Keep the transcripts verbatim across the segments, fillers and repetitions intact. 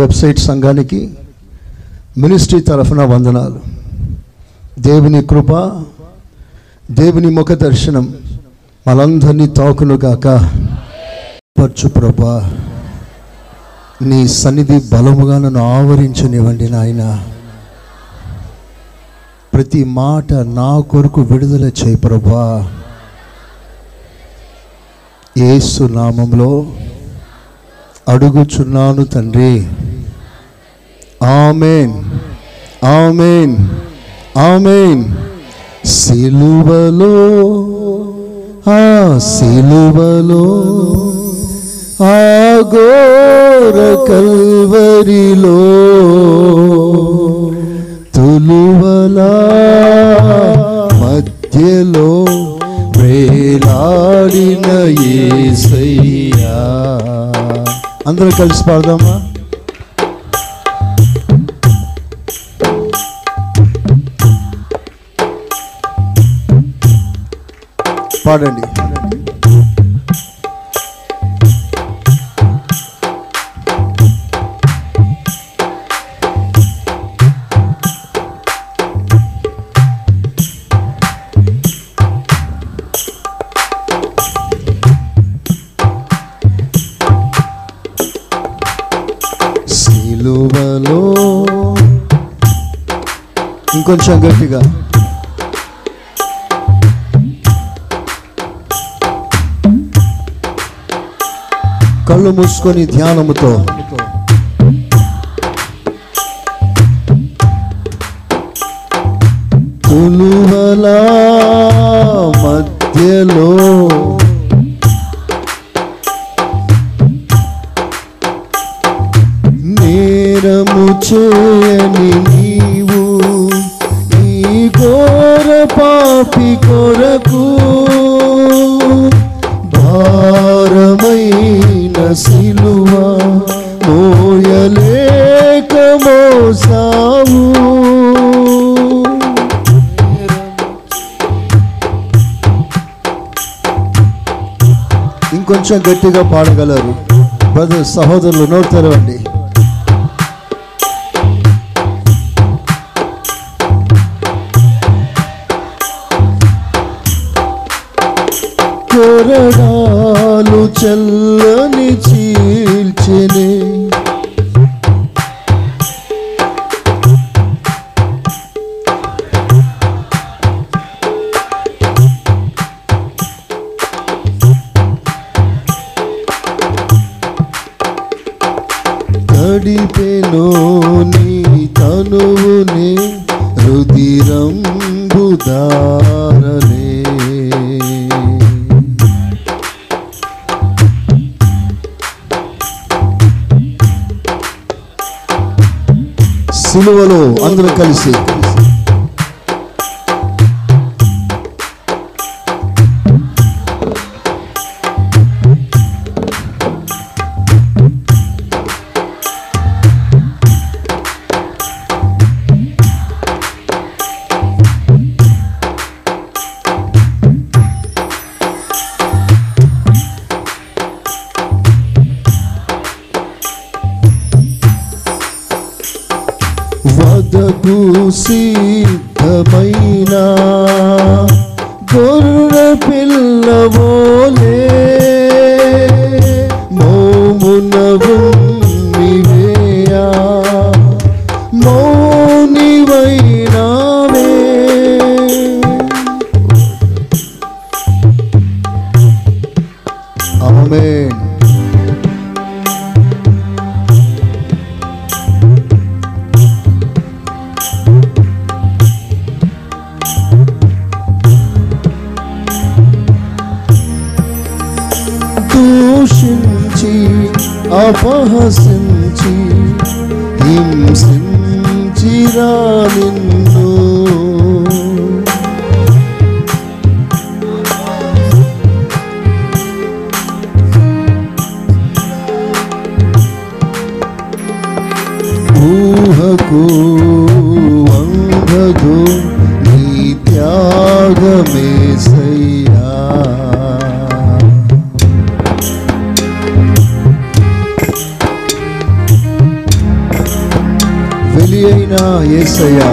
Website సంఘానికి ministry తరఫున వందనాలు. దేవుని కృప, దేవుని ముఖ దర్శనం మనందరినీ తాకునుగాక. పరచు ప్రభా, నీ సన్నిధి బలముగా నన్ను ఆవరించనివ్వండి నాయన. ప్రతి మాట నా కొరకు విడుదల చేయి ప్రభా. యేసు నామంలో అడుగుచున్నాను తండ్రి, ఆమేన్, ఆమేన్, ఆమేన్. సిలువలో, ఆ సిలువలో, ఆ ఘోర కల్వరిలో, తులువల మధ్యలో వేలాడిన యేసయ్యా. అందరూ కలిసి పాడదామా? పాడండి. సిలువలో, ఇంకొంచెం గట్టిగా. కళ్ళు మూసుకొని ధ్యానముతో తులువల మధ్యలో నేరము చేయని నీవు ఈ ఘోర పాపి కొరకు భారమైన సిలువ మోయలేక మోసావు. ఇంకొంచెం గట్టిగా పాడగలరు బ్రదర్ సహోదరులు, నోరు తెరవండి. కొరడాలు చల్లని చీల్చెనే, గడిపెను నీ తనువునే రుధిరంబు దారనే. సిలువలో అందరూ కలిసి వదకు సిద్ధమైన గొర్రె పిల్లవోలే మోమున భూమివేయా మౌనివైనావే. ఆమేన్. అపహసించి హింసించిరా నిన్ను, ఊహకు వంగదు నీ త్యాగమే సయ్యా. అయినా యేసయ్యా,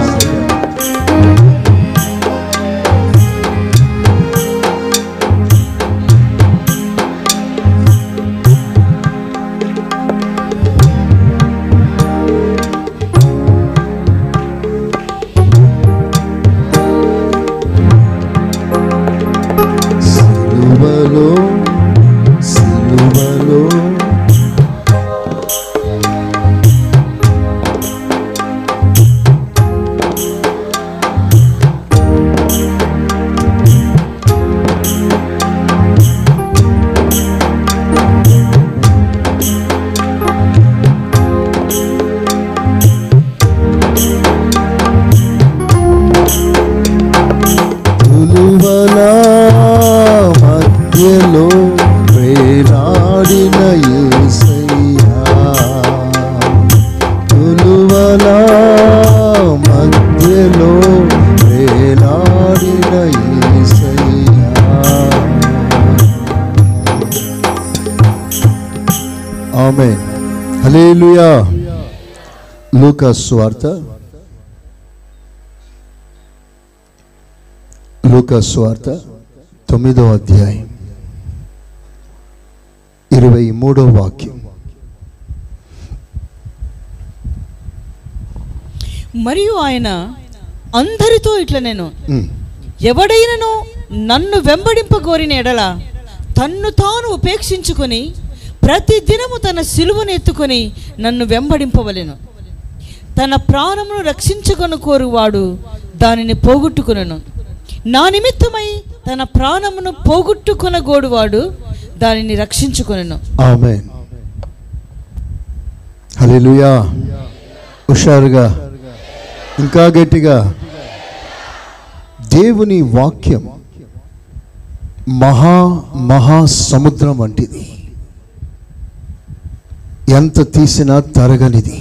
లూకా సువార్త లూకా సువార్త తొమ్మిదవ అధ్యాయం ఇరవై మూడవ వాక్యం. మరియు ఆయన అందరితో ఇట్లా, నేను ఎవడైనను నన్ను వెంబడింపగోరిన ఎడల తన్ను తాను ఉపేక్షించుకుని ప్రతి దినము తన సిలువను ఎత్తుకొని నన్ను వెంబడింపవలెను. తన ప్రాణమును రక్షించుకొని కోరువాడు దానిని పోగొట్టుకునను, నా నిమిత్తమై తన ప్రాణమును పోగొట్టుకున గోడువాడు దానిని రక్షించుకొనను. ఆమేన్, హల్లెలూయా. హుషారుగా, ఇంకా గట్టిగా. దేవుని వాక్యం మహా మహా సముద్రం వంటిది, ఎంత తీసినా తరగనిది.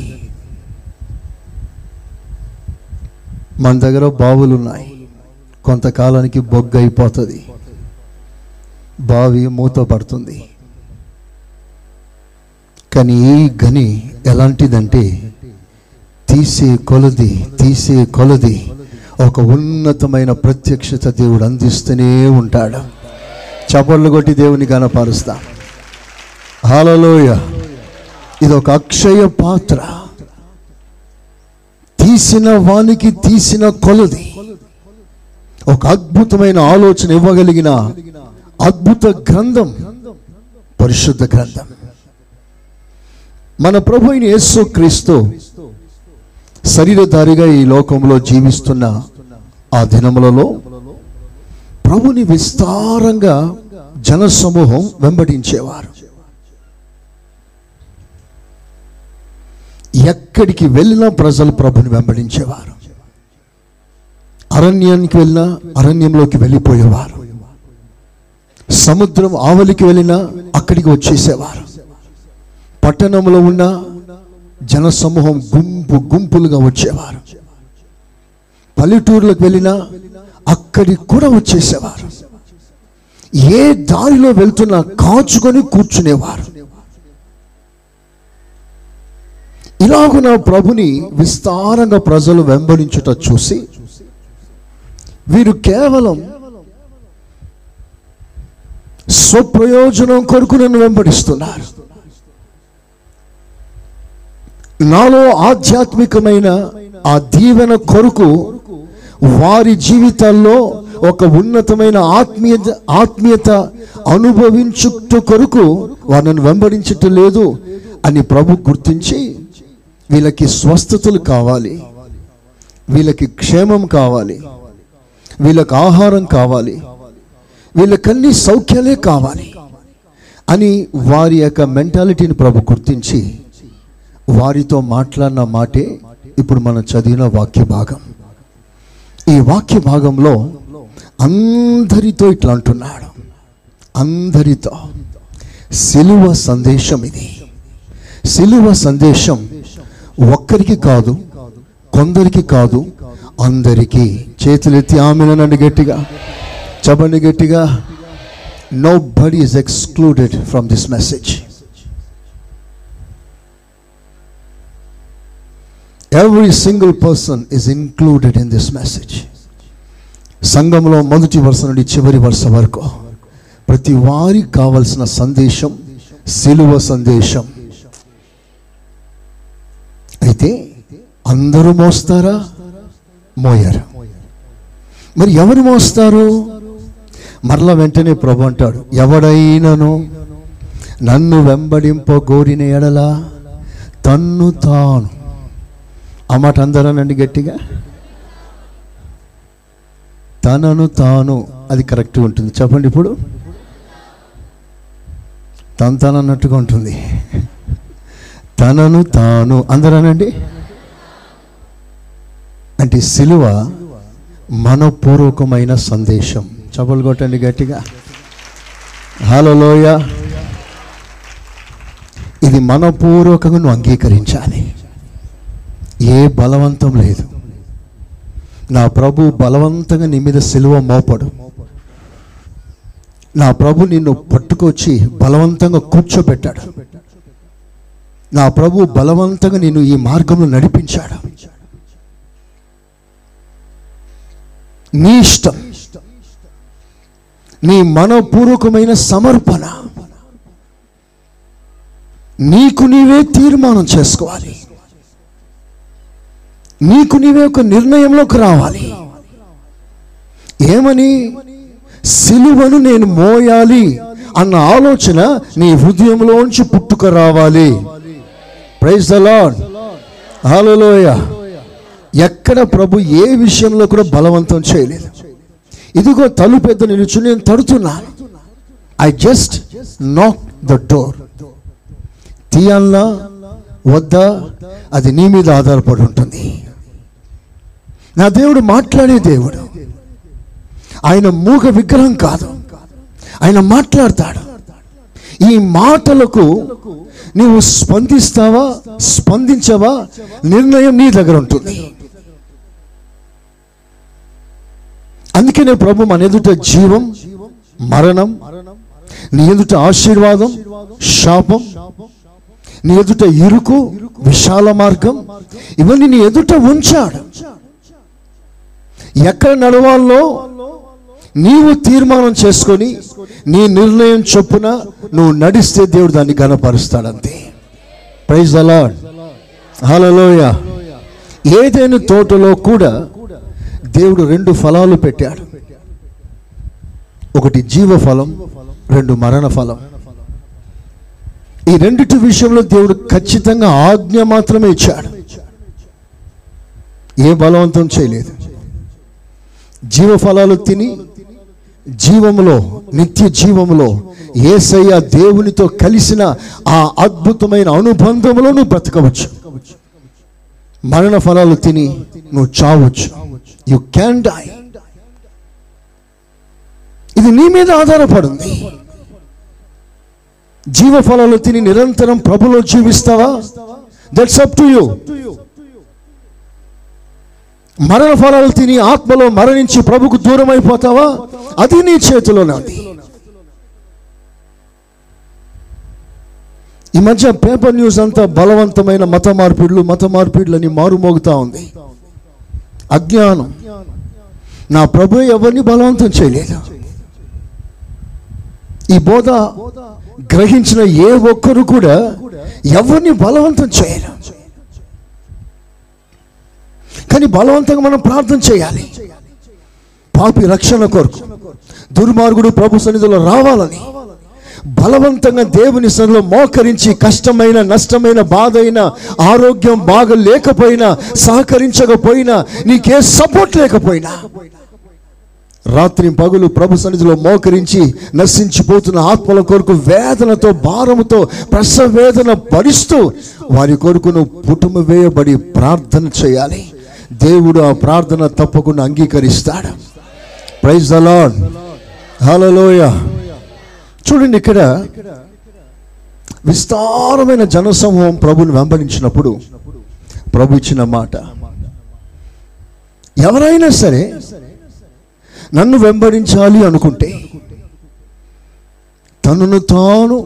మన దగ్గర బావులు ఉన్నాయి, కొంతకాలానికి బొగ్గు అయిపోతుంది, బావి మూత పడుతుంది. కానీ ఈ గని ఎలాంటిదంటే తీసే కొలది తీసే కొలది ఒక ఉన్నతమైన ప్రత్యక్షత దేవుడు అందిస్తూనే ఉంటాడు. చప్పళ్ళు కొట్టి దేవుని కనపరుస్తా. హల్లెలూయా. ఇది ఒక అక్షయ పాత్ర, తీసిన వానికి తీసిన కొలది ఒక అద్భుతమైన ఆలోచన ఇవ్వగలిగిన అద్భుత గ్రంథం, పరిశుద్ధ గ్రంథం. మన ప్రభు అయిన యేసుక్రీస్తు శరీరధారిగా ఈ లోకంలో జీవిస్తున్న ఆ దినములలో ప్రభుని విస్తారంగా జనసమూహం వెంబడించేవారు. ఎక్కడికి వెళ్ళినా ప్రజలు ప్రభుని వెంబడించేవారు. అరణ్యానికి వెళ్ళినా అరణ్యంలోకి వెళ్ళిపోయేవారు, సముద్రం ఆవలికి వెళ్ళినా అక్కడికి వచ్చేసేవారు. పట్టణంలో ఉన్న జనసమూహం గుంపు గుంపులుగా వచ్చేవారు, పల్లెటూర్లకు వెళ్ళినా అక్కడికి కూడా వచ్చేసేవారు. ఏ దారిలో వెళ్తున్నా కాచుకొని కూర్చునేవారు. ఇలాగున ప్రభుని విస్తారంగా ప్రజలు వెంబడించుట చూసి వీరు కేవలం స్వప్రయోజనం కొరకు నన్ను వెంబడిస్తున్నారు, నాలో ఆధ్యాత్మికమైన ఆ దీవెన కొరకు వారి జీవితాల్లో ఒక ఉన్నతమైన ఆత్మీయ ఆత్మీయత అనుభవించుట కొరకు వారు నన్ను వెంబడించటం లేదు అని ప్రభు గుర్తించి, వీళ్ళకి స్వస్థతలు కావాలి, వీళ్ళకి క్షేమం కావాలి, వీళ్ళకి ఆహారం కావాలి, వీళ్ళకన్నీ సౌఖ్యాలే కావాలి అని వారి యొక్క మెంటాలిటీని ప్రభు గుర్తించి వారితో మాట్లాడిన మాటే ఇప్పుడు మనం చదివిన వాక్య భాగం. ఈ వాక్య భాగంలో అందరితో ఇట్లా అంటున్నాడు, అందరితో. సిలువ సందేశం ఇది. సిలువ సందేశం ఒక్కరికి కాదు, కొందరికి కాదు, అందరికీ. చేతులెత్తి ఆమెనండి గట్టిగా, చెప్పండి గట్టిగా. Nobody is excluded from this message. Every single person is included in this message. సంఘంలో మొదటి వరుస నుండి చివరి వరుస వరకు ప్రతి వారికి కావలసిన సందేశం సిలువ సందేశం. అయితే అందరూ మోస్తారా? మోయారా? మరి ఎవరు మోస్తారు? మరలా వెంటనే ప్రభు అంటాడు, ఎవడైనాను నన్ను వెంబడింప గోరిన ఎడల తన్ను తాను. ఆ మాట అందరానండి గట్టిగా, తనను తాను, అది కరెక్ట్గా ఉంటుంది. చెప్పండి ఇప్పుడు, తను తాను అన్నట్టుగా ఉంటుంది. తనను తాను అందరానండి. అంటే సిలువ మనపూర్వకమైన సందేశం. చపలు కొట్టండి గట్టిగా, హల్లెలూయా. ఇది మనపూర్వకంగా నువ్వు అంగీకరించాలి. ఏ బలవంతం లేదు. నా ప్రభు బలవంతంగా నీ మీద సిలువ మోపడు. నా ప్రభు నిన్ను పట్టుకొచ్చి బలవంతంగా కూర్చోబెట్టాడు. నా ప్రభు బలవంతంగా నిన్ను ఈ మార్గంలో నడిపించాడు. నీ ఇష్టం, నీ మనపూర్వకమైన సమర్పణ. నీకు నీవే తీర్మానం చేసుకోవాలి. నీకు నీవే ఒక నిర్ణయంలోకి రావాలి. ఏమని? సిలువను నేను మోయాలి అన్న ఆలోచన నీ హృదయంలోంచి పుట్టుక రావాలి. Praise the lord, hallelujah. ఎక్కడ ప్రభు ఏ విషయంలో కూడా బలవంతం చేయలేదు. ఇదిగో తలుపు ఎదుట నిలుచుని నేను తడుతున్నాను, I just knock the door. తీయాలా వద్దా, అది నీ మీద ఆధారపడి ఉంటుంది. నా దేవుడు మాట్లాడే దేవుడు. ఆయన మూగ విగ్రహం కాదు. ఆయన మాట్లాడతాడు. ఈ మాటలకు నీవు స్పందిస్తావా స్పందించవా నిర్ణయం నీ దగ్గర ఉంటుంది. అందుకనే ప్రభు మన ఎదుట జీవం, మరణం, నీ ఎదుట ఆశీర్వాదం, శాపం, నీ ఎదుట ఇరుకు, విశాల మార్గం, ఇవన్నీ నీ ఎదుట ఉంచాడు. ఎక్కడ నడవాలో నీవు తీర్మానం చేసుకొని నీ నిర్ణయం చొప్పున నువ్వు నడిస్తే దేవుడు దాన్ని ఘనపరుస్తాడంతే. Praise the lord, hallelujah. ఏదైనా తోటలో కూడా దేవుడు రెండు ఫలాలు పెట్టాడు. ఒకటి జీవ ఫలం, రెండు మరణ ఫలం. ఈ రెండిటి విషయంలో దేవుడు ఖచ్చితంగా ఆజ్ఞ మాత్రమే ఇచ్చాడు. ఏ బలవంతం చేయలేదు. జీవఫలాలు తిని జీవములో, నిత్య జీవములో యేసయ్య దేవునితో కలిసిన ఆ అద్భుతమైన అనుబంధంలో నువ్వు బ్రతకవచ్చు. మరణ ఫలాలు తిని నువ్వు చావచ్చు. You can die. ఇది నీ మీద ఆధారపడింది. జీవఫలాలు తిని నిరంతరం ప్రభులో జీవిస్తావా? That's up to you. మరణ ఫలాలు తిని ఆత్మలో మరణించి ప్రభుకు దూరం అయిపోతావా? అది నీ చేతిలోనే ఉంది. ఈ మధ్య పేపర్ న్యూస్ అంతా బలవంతమైన మత మార్పిడులు మత మార్పిడులు అని మారుమోగుతా ఉంది. అజ్ఞానం. నా ప్రభు ఎవరిని బలవంతం చేయలేదు. ఈ బోధ గ్రహించిన ఏ ఒక్కరు కూడా ఎవరిని బలవంతం చేయలేదు. కానీ బలవంతంగా మనం ప్రార్థన చేయాలి. పాపి రక్షణ కొరకు, దుర్మార్గుడు ప్రభు సన్నిధిలో రావాలని బలవంతంగా దేవుని సన్నిధిలో మోకరించి కష్టమైన, నష్టమైన, బాధ అయినా, ఆరోగ్యం బాగా లేకపోయినా, సహకరించకపోయినా, నీకే సపోర్ట్ లేకపోయినా, రాత్రి పగులు ప్రభు సన్నిధిలో మోకరించి నశించిపోతున్న ఆత్మల కొరకు వేదనతో, భారముతో, ప్రసవ వేదన భరిస్తూ వారి కొరకు నువ్వు పుటము వేయబడి ప్రార్థన చేయాలి. దేవుడు ఆ ప్రార్థన తప్పకుండా అంగీకరిస్తాడు. Praise the lord, hallelujah. చూడండి, ఇక్కడ విస్తారమైన జనసమూహం ప్రభుని వెంబడించినప్పుడు ప్రభు ఇచ్చిన మాట, ఎవరైనా సరే నన్ను వెంబడించాలి అనుకుంటే తనను తాను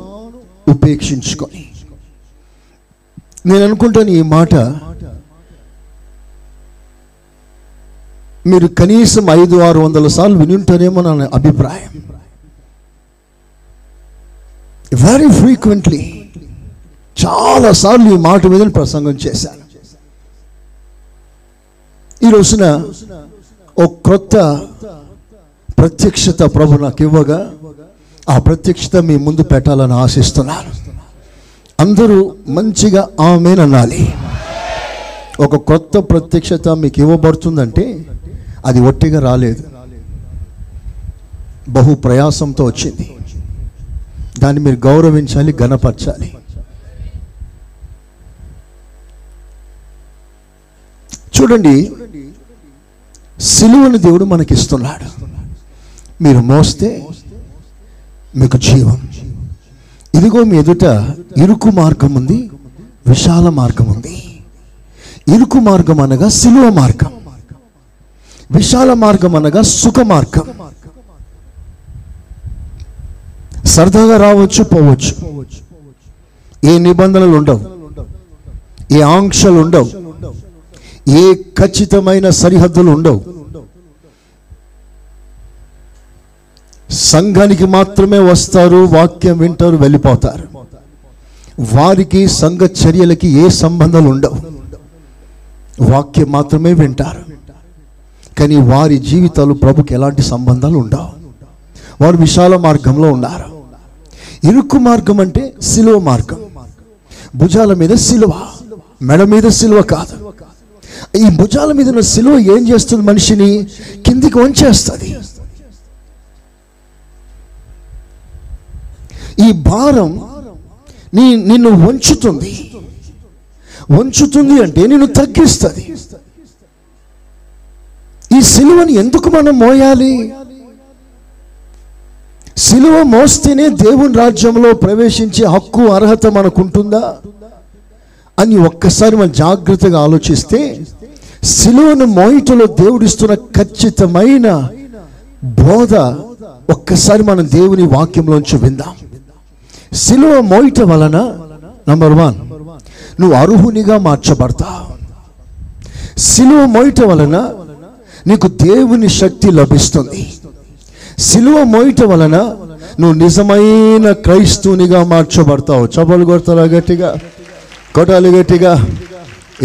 ఉపేక్షించుకొని. నేను అనుకుంటాను ఈ మాట మీరు కనీసం ఐదు ఆరు వందల సార్లు వినింటేనేమో నా అభిప్రాయం. వెరీ ఫ్రీక్వెంట్లీ చాలాసార్లు ఈ మాట మీద ప్రసంగం చేశాను. ఈ రోజున ఓ క్రొత్త ప్రత్యక్షత ప్రభు నాకు ఇవ్వగా ఆ ప్రత్యక్షత మీ ముందు పెట్టాలని ఆశిస్తున్నాను. అందరూ మంచిగా ఆమేననాలి. ఒక కొత్త ప్రత్యక్షత మీకు ఇవ్వబడుతుందంటే అది ఒట్టిగా రాలేదు, బహు ప్రయాసంతో వచ్చింది. దాన్ని మీరు గౌరవించాలి, ఘనపరచాలి. చూడండి, సిలువను దేవుడు మనకిస్తున్నాడు. మీరు మోస్తే మీకు జీవం. ఇదిగో మీ ఎదుట ఇరుకు మార్గం ఉంది, విశాల మార్గం ఉంది. ఇరుకు మార్గం అనగా సిలువ మార్గం, విశాల మార్గం అనగా సుఖ మార్గం. సరదాగా రావచ్చు, పోవచ్చు. ఏ నిబంధనలు ఉండవు, ఏ ఆంక్షలు ఉండవు, ఏ ఖచ్చితమైన సరిహద్దులు ఉండవు. సంఘానికి మాత్రమే వస్తారు, వాక్యం వింటారు, వెళ్ళిపోతారు. వారికి సంఘ చర్యలకి ఏ సంబంధాలు ఉండవు, వాక్యం మాత్రమే వింటారు. కానీ వారి జీవితాలు ప్రభుకి ఎలాంటి సంబంధాలు ఉండవు. వారు విశాల మార్గంలో ఉన్నారు. ఇరుకు మార్గం అంటే సిలువ మార్గం. భుజాల మీద సిలువ, మెడ మీద సిలువ కాదు. ఈ భుజాల మీద ఉన్న సిలువ ఏం చేస్తుంది? మనిషిని కిందికి వంచేస్తుంది. ఈ భారం నీ నిన్ను వంచుతుంది. వంచుతుంది అంటే నిన్ను తగ్గిస్తుంది. ఈ సిలువను ఎందుకు మనం మోయాలి? సిలువ మోస్తేనే దేవుని రాజ్యంలో ప్రవేశించే హక్కు, అర్హత మనకుంటుందా అని ఒక్కసారి మనం జాగ్రత్తగా ఆలోచిస్తే, సిలువను మోయిటలో దేవుడిస్తున్న ఖచ్చితమైన బోధ ఒక్కసారి మనం దేవుని వాక్యంలోంచి విందాం. సిలువ మోయిట వలన నంబర్ వన్, నువ్వు అర్హునిగా మార్చబడతావు. సిలువ మోయిట వలన నీకు దేవుని శక్తి లభిస్తుంది. సిలువ మోయిట వలన నువ్వు నిజమైన క్రైస్తవునిగా మార్చబడతావు. చపలు కొడతారా గట్టిగా? కొట్టాలి గట్టిగా.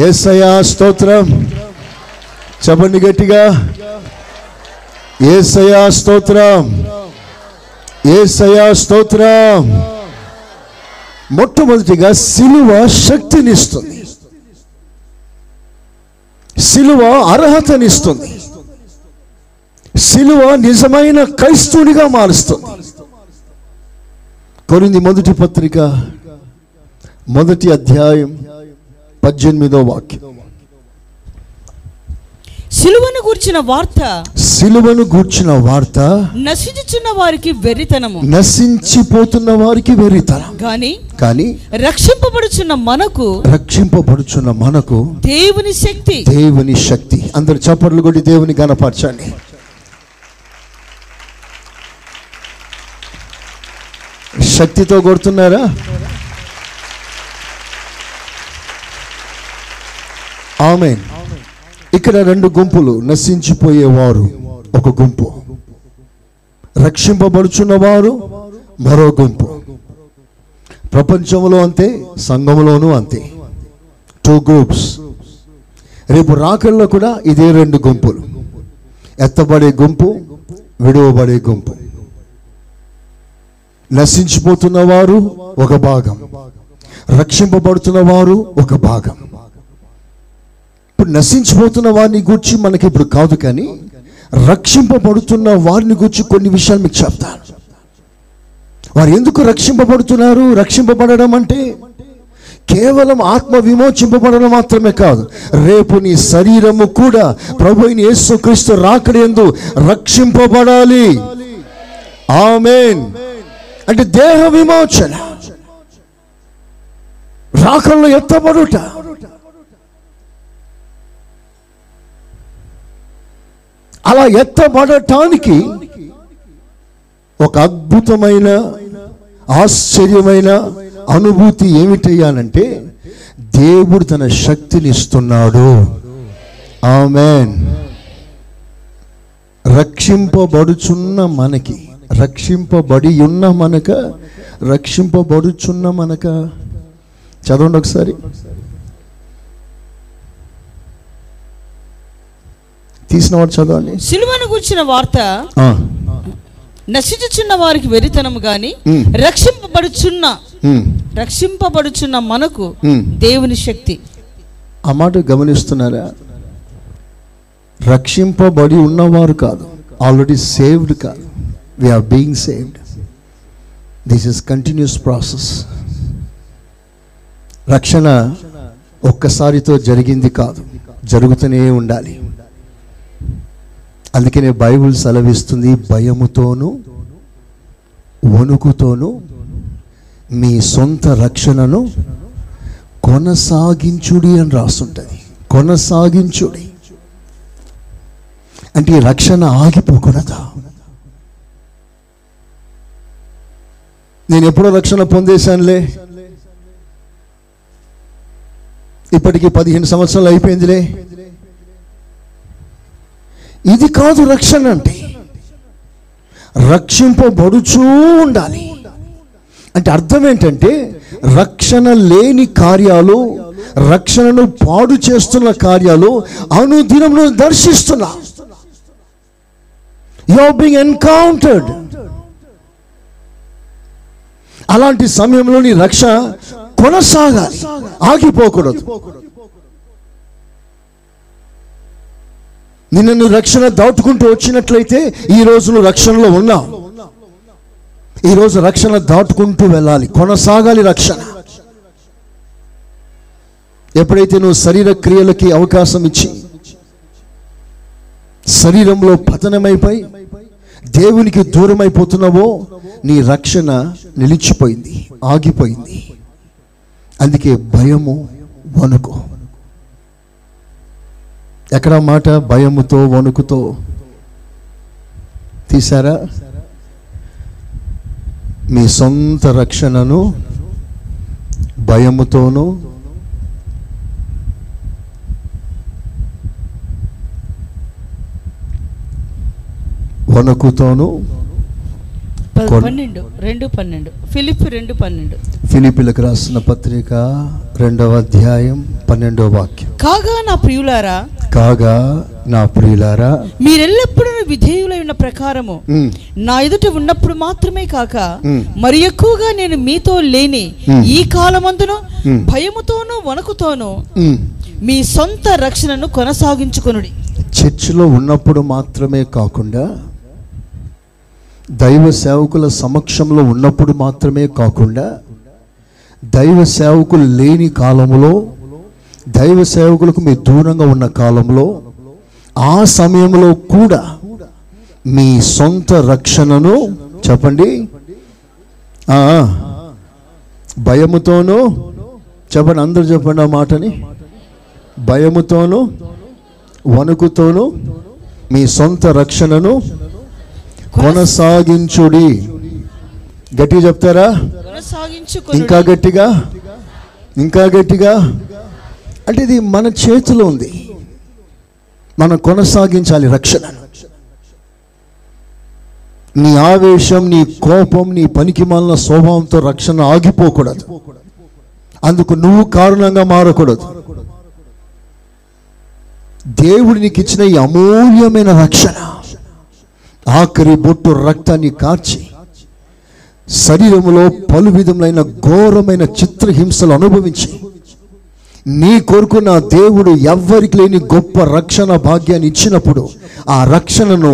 యేసయ్యా స్తోత్రం చెప్పండి గట్టిగా. యేసయ్యా స్తోత్రం, యేసయ్యా స్తోత్రం. మొట్టమొదటిగా సిలువ శక్తినిస్తుంది, సిలువ అర్హతనిస్తుంది, సిలువ నిజమైన క్రైస్తవునిగా మారుస్తుంది. కొరింథీ మొదటి పత్రిక మొదటి అధ్యాయం పద్దెనిమిదో వాక్యం. సిలువను గూర్చిన వార్త, సిలువను గూర్చిన వార్త నశించుచున్న వారికి వెర్రితనము, నశించిపోతున్న వారికి వెర్రితనం. కానీ కానీ రక్షింపబడుచున్న మనకు, రక్షింపబడుచున్న మనకు దేవుని శక్తి, దేవుని శక్తి. అందరు చప్పట్లు కొట్టి దేవుని ఘనపరచండి. శక్తితో కొడుతున్నారా? ఆమేన్. ఇక్కడ రెండు గుంపులు, నశించిపోయేవారు ఒక గుంపు, రక్షింపబడుచున్నవారు మరో గుంపు. ప్రపంచంలో అంతే, సంఘంలోనూ అంతే. Two groups. రేపు రాకల్లో కూడా ఇదే రెండు గుంపులు, ఎత్తబడే గుంపు, విడువబడే గుంపు. నశించిపోతున్నవారు ఒక భాగం, రక్షింపబడుతున్నవారు ఒక భాగం. ఇప్పుడు నశించిపోతున్న వారిని గూర్చి మనకి ఇప్పుడు కాదు, కానీ రక్షింపబడుతున్న వారిని గూర్చి కొన్ని విషయాలు మీకు చెప్తాను. వారు ఎందుకు రక్షింపబడుతున్నారు? రక్షింపబడడం అంటే కేవలం ఆత్మ విమోచింపబడడం మాత్రమే కాదు, రేపు నీ శరీరము కూడా ప్రభువైన యేసుక్రీస్తు రాకడయందు రక్షింపబడాలి. ఆమేన్. అంటే దేహ విమోచన, రాకల్లో ఎత్తబడుట. అలా ఎత్తబడటానికి ఒక అద్భుతమైన ఆశ్చర్యమైన అనుభూతి ఏమిటయ్యానంటే, దేవుడు తన శక్తిని ఇస్తున్నాడు. ఆమెన్. రక్షింపబడుచున్న మనకి, రక్షింపబడి ఉన్న మనక, రక్షింపబడుచున్న మనక. చదవండి ఒకసారి, తీసిన వాడు చదవండి. సిలువను గూర్చిన వార్త నశించుచున్న వారికి వెరితనము గాని రక్షింపబడుచున్న రక్షింపబడుచున్న మనకు దేవుని శక్తి. ఆ మాట గమనిస్తున్నారా? రక్షింపబడి ఉన్నవారు కాదు, ఆల్రెడీ సేవ్డ్ కాదు, we are being saved. This is continuous process. రక్షణ ఒక్కసారితో జరిగింది కాదు, జరుగుతూనే ఉండాలి. అందుకనే బైబిల్ సెలవిస్తుంది, భయముతోనూ వణుకుతోనూ మీ సొంత రక్షణను కొనసాగించుడి అని రాస్తుంటుంది. కొనసాగించుడి అంటే ఈ రక్షణ ఆగిపోకూడదా? నేను ఎప్పుడో రక్షణ పొందేశానులే, ఇప్పటికీ పదిహేను సంవత్సరాలు అయిపోయిందిలే, ఇది కాదు రక్షణ అంటే. రక్షింపబడుచూ ఉండాలి. అంటే అర్థం ఏంటంటే, రక్షణ లేని కార్యాలు, రక్షణను పాడు చేస్తున్న కార్యాలు అనుదినం నువ్వు దర్శిస్తున్నా. You are being encountered. అలాంటి సమయంలో నీ రక్ష కొనసాగాలి, ఆగిపోకూడదు. నిన్న నువ్వు రక్షణ దాటుకుంటూ వచ్చినట్లయితే ఈరోజు నువ్వు రక్షణలో ఉన్నావు. ఈరోజు రక్షణ దాటుకుంటూ వెళ్ళాలి, కొనసాగాలి రక్షణ. ఎప్పుడైతే నువ్వు శరీర క్రియలకి అవకాశం ఇచ్చి శరీరంలో పతనమైపోయి దేవునికి దూరమైపోతున్నావో నీ రక్షణ నిలిచిపోయింది, ఆగిపోయింది. అందుకే భయము వణుకు. ఎక్కడ మాట భయముతో వణుకుతో తీశారా? మీ సొంత రక్షణను భయముతోనూ వణుకుతోనూ. పన్నెండు రెండు పన్నెండు ఫిలిప్పి రెండు పన్నెండు ఫిలిప్పీలకు రాసిన పత్రిక రెండవ అధ్యాయం పన్నెండవ వాక్యం. కాగా నా ప్రియులారా, కాగా నా ప్రియులారా, మీరెల్లప్పుడూ విధేయులై ఉన్న ప్రకారము నా ఎదుట ఉన్నప్పుడు మాత్రమే కాక మరి ఎక్కువగా నేను మీతో లేని ఈ కాలమందును భయముతోనూ వణుకుతోనూ మీ సొంత రక్షణను కొనసాగించుకొనుడి. చర్చిలో ఉన్నప్పుడు మాత్రమే కాకుండా, దైవ సేవకుల సమక్షంలో ఉన్నప్పుడు మాత్రమే కాకుండా, దైవ సేవకులు లేని కాలంలో, దైవ సేవకులకు మీ దూరంగా ఉన్న కాలంలో, ఆ సమయంలో కూడా మీ సొంత రక్షణను చెప్పండి, భయముతోనూ చెప్పండి, అందరూ చెప్పండి ఆ మాటని, భయముతోనూ వణుకుతోనూ మీ సొంత రక్షణను కొనసాగించుడి. గట్టిగా చెప్తారా? ఇంకా గట్టిగా, ఇంకా గట్టిగా. అంటే ఇది మన చేతిలో ఉంది, మనం కొనసాగించాలి రక్షణ. నీ ఆవేశం, నీ కోపం, నీ పనికిమాలిన స్వభావంతో రక్షణ ఆగిపోకూడదు. అందుకు నువ్వు కారణంగా మారకూడదు. దేవుడు నీకు ఇచ్చిన ఈ అమూల్యమైన రక్షణ, ఆఖరి బొట్టు రక్తాన్ని కార్చి శరీరంలో పలు విధములైన ఘోరమైన చిత్రహింసలు అనుభవించి నీ కొరకు నా దేవుడు ఎవ్వరికి లేని గొప్ప రక్షణ భాగ్యాన్ని ఇచ్చినప్పుడు ఆ రక్షణను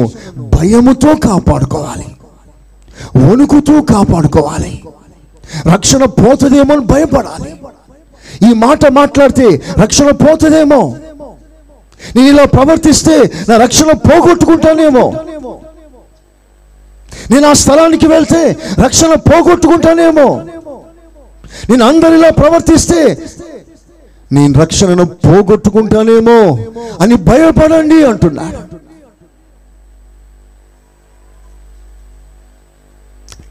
భయముతో కాపాడుకోవాలి, వణుకుతూ కాపాడుకోవాలి. రక్షణ పోతుందేమో అని భయపడాలి. ఈ మాట మాట్లాడితే రక్షణ పోతుందేమో, నేను ఇలా ప్రవర్తిస్తే నా రక్షణ పోగొట్టుకుంటానేమో, నేను ఆ స్థలానికి వెళ్తే రక్షణ పోగొట్టుకుంటానేమో, నేను అందరిలా ప్రవర్తిస్తే నేను రక్షణను పోగొట్టుకుంటానేమో అని భయపడండి అంటున్నాడు.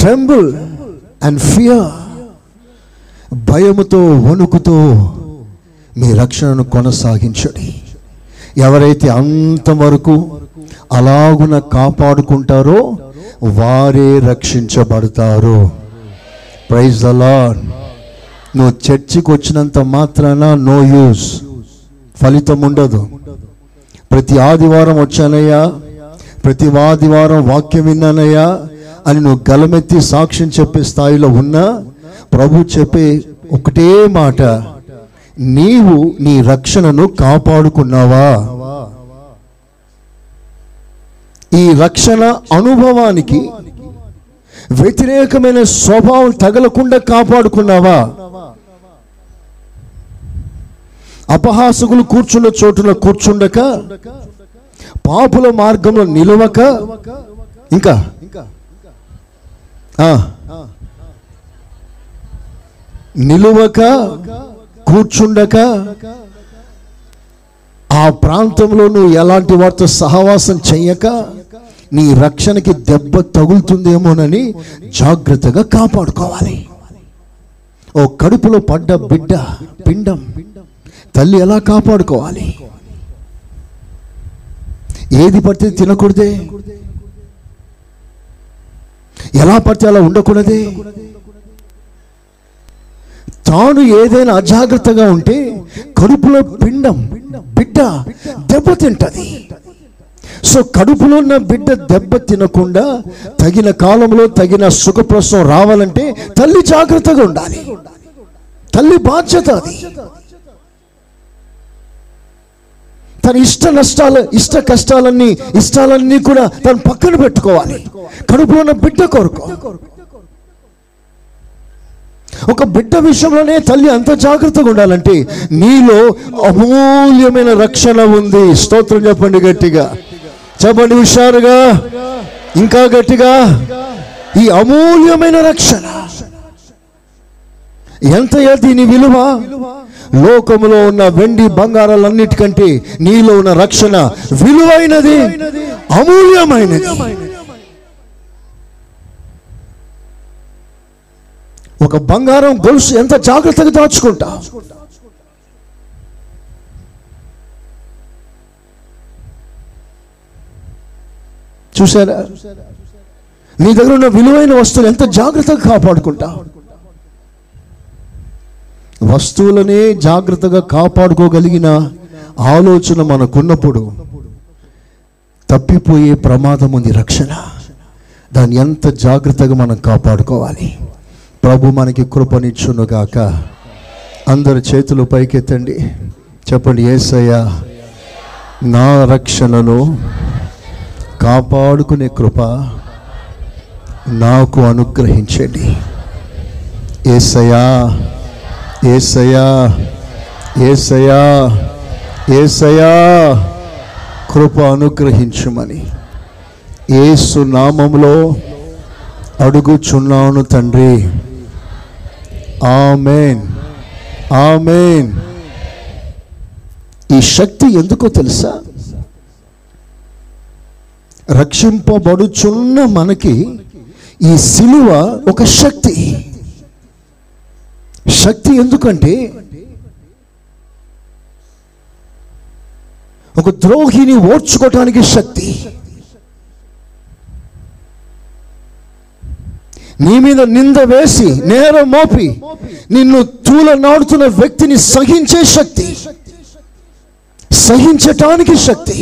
Tremble and fear. భయముతో వణుకుతో మీ రక్షణను కొనసాగించండి. ఎవరైతే అంతవరకు అలాగున కాపాడుకుంటారో వారే రక్షించబడతారు. Praise the Lord. నువ్వు చర్చికి వచ్చినంత మాత్రాన నో యూస్, ఫలితం ఉండదు. ప్రతి ఆదివారం వచ్చానయ్యా, ప్రతి ఆదివారం వాక్యం విన్నానయ్యా అని నువ్వు గలమెత్తి సాక్ష్యం చెప్పే స్థాయిలో ఉన్నా ప్రభు చెప్పే ఒకటే మాట, నీవు నీ రక్షణను కాపాడుకున్నావా? ఈ రక్షణ అనుభవానికి వ్యతిరేకమైన స్వభావం తగలకుండా కాపాడుకున్నావా? అపహాసకులు కూర్చున్న చోటున కూర్చుండక, పాపుల మార్గంలో నిలవక, ఇంకా నిలువక కూర్చుండక ఆ ప్రాంతంలో నువ్వు ఎలాంటి వారితో సహవాసం చెయ్యక నీ రక్షణకి దెబ్బ తగులుతుందేమోనని జాగ్రత్తగా కాపాడుకోవాలి. ఓ కడుపులో పడ్డ బిడ్డ పిండం తల్లి ఎలా కాపాడుకోవాలి? ఏది పడితే తినకూడదే, ఎలా పడితే అలా ఉండకూడదే. తాను ఏదైనా అజాగ్రత్తగా ఉంటే కడుపులో పిండం బిడ్డ దెబ్బ తింటది. సో కడుపులో ఉన్న బిడ్డ దెబ్బ తినకుండా తగిన కాలంలో తగిన సుఖప్రసవం రావాలంటే తల్లి జాగ్రత్తగా ఉండాలి. తల్లి బాధ్యత అది. తన ఇష్ట నష్టాలు ఇష్ట కష్టాలన్నీ ఇష్టాలన్నీ కూడా తను పక్కన పెట్టుకోవాలి కడుపులో ఉన్న బిడ్డ కొరకు. ఒక బిడ్డ విషయంలోనే తల్లి అంత జాగ్రత్తగా ఉండాలంటే నీలో అమూల్యమైన రక్షణ ఉంది. స్తోత్రం చెప్పండి గట్టిగా, చెప్పండి హుషారుగా, ఇంకా గట్టిగా. ఈ అమూల్యమైన రక్షణ ఎంతయో దీని విలువ? లోకములో ఉన్న వెండి బంగారాలన్నిటికంటే నీలో ఉన్న రక్షణ విలువైనది, అమూల్యమైనది. ఒక బంగారం గొలుసు ఎంత జాగ్రత్తగా దాచుకుంటా, చూసారా? నీ దగ్గర ఉన్న విలువైన వస్తువులు ఎంత జాగ్రత్తగా కాపాడుకుంటా. వస్తువులనే జాగ్రత్తగా కాపాడుకోగలిగిన ఆలోచన మనకున్నప్పుడు తప్పిపోయే ప్రమాదం ఉంది. రక్షణ దాన్ని ఎంత జాగ్రత్తగా మనం కాపాడుకోవాలి. ప్రభు మనకి కృపనిచ్చునుగాక. అందరి చేతులు పైకెత్తండి, చెప్పండి, యేసయ్యా నా రక్షణను కాపాడుకునే కృప నాకు అనుగ్రహించండి. యేసయ్యా, యేసయ్యా, యేసయ్యా, యేసయ్యా కృప అనుగ్రహించుమని యేసు నామములో అడుగుచున్నాను తండ్రి. Amen, amen. ఈ శక్తి ఎందుకో తెలుసా? రక్షింపబడుచున్న మనకి ఈ సిలువ ఒక శక్తి. శక్తి ఎందుకంటే ఒక ద్రోహిని ఓర్చుకోవటానికి శక్తి. నీ మీద నింద వేసి నేరం మోపి నిన్ను తూలనాడుతున్న వ్యక్తిని సహించే శక్తి, సహించటానికి శక్తి.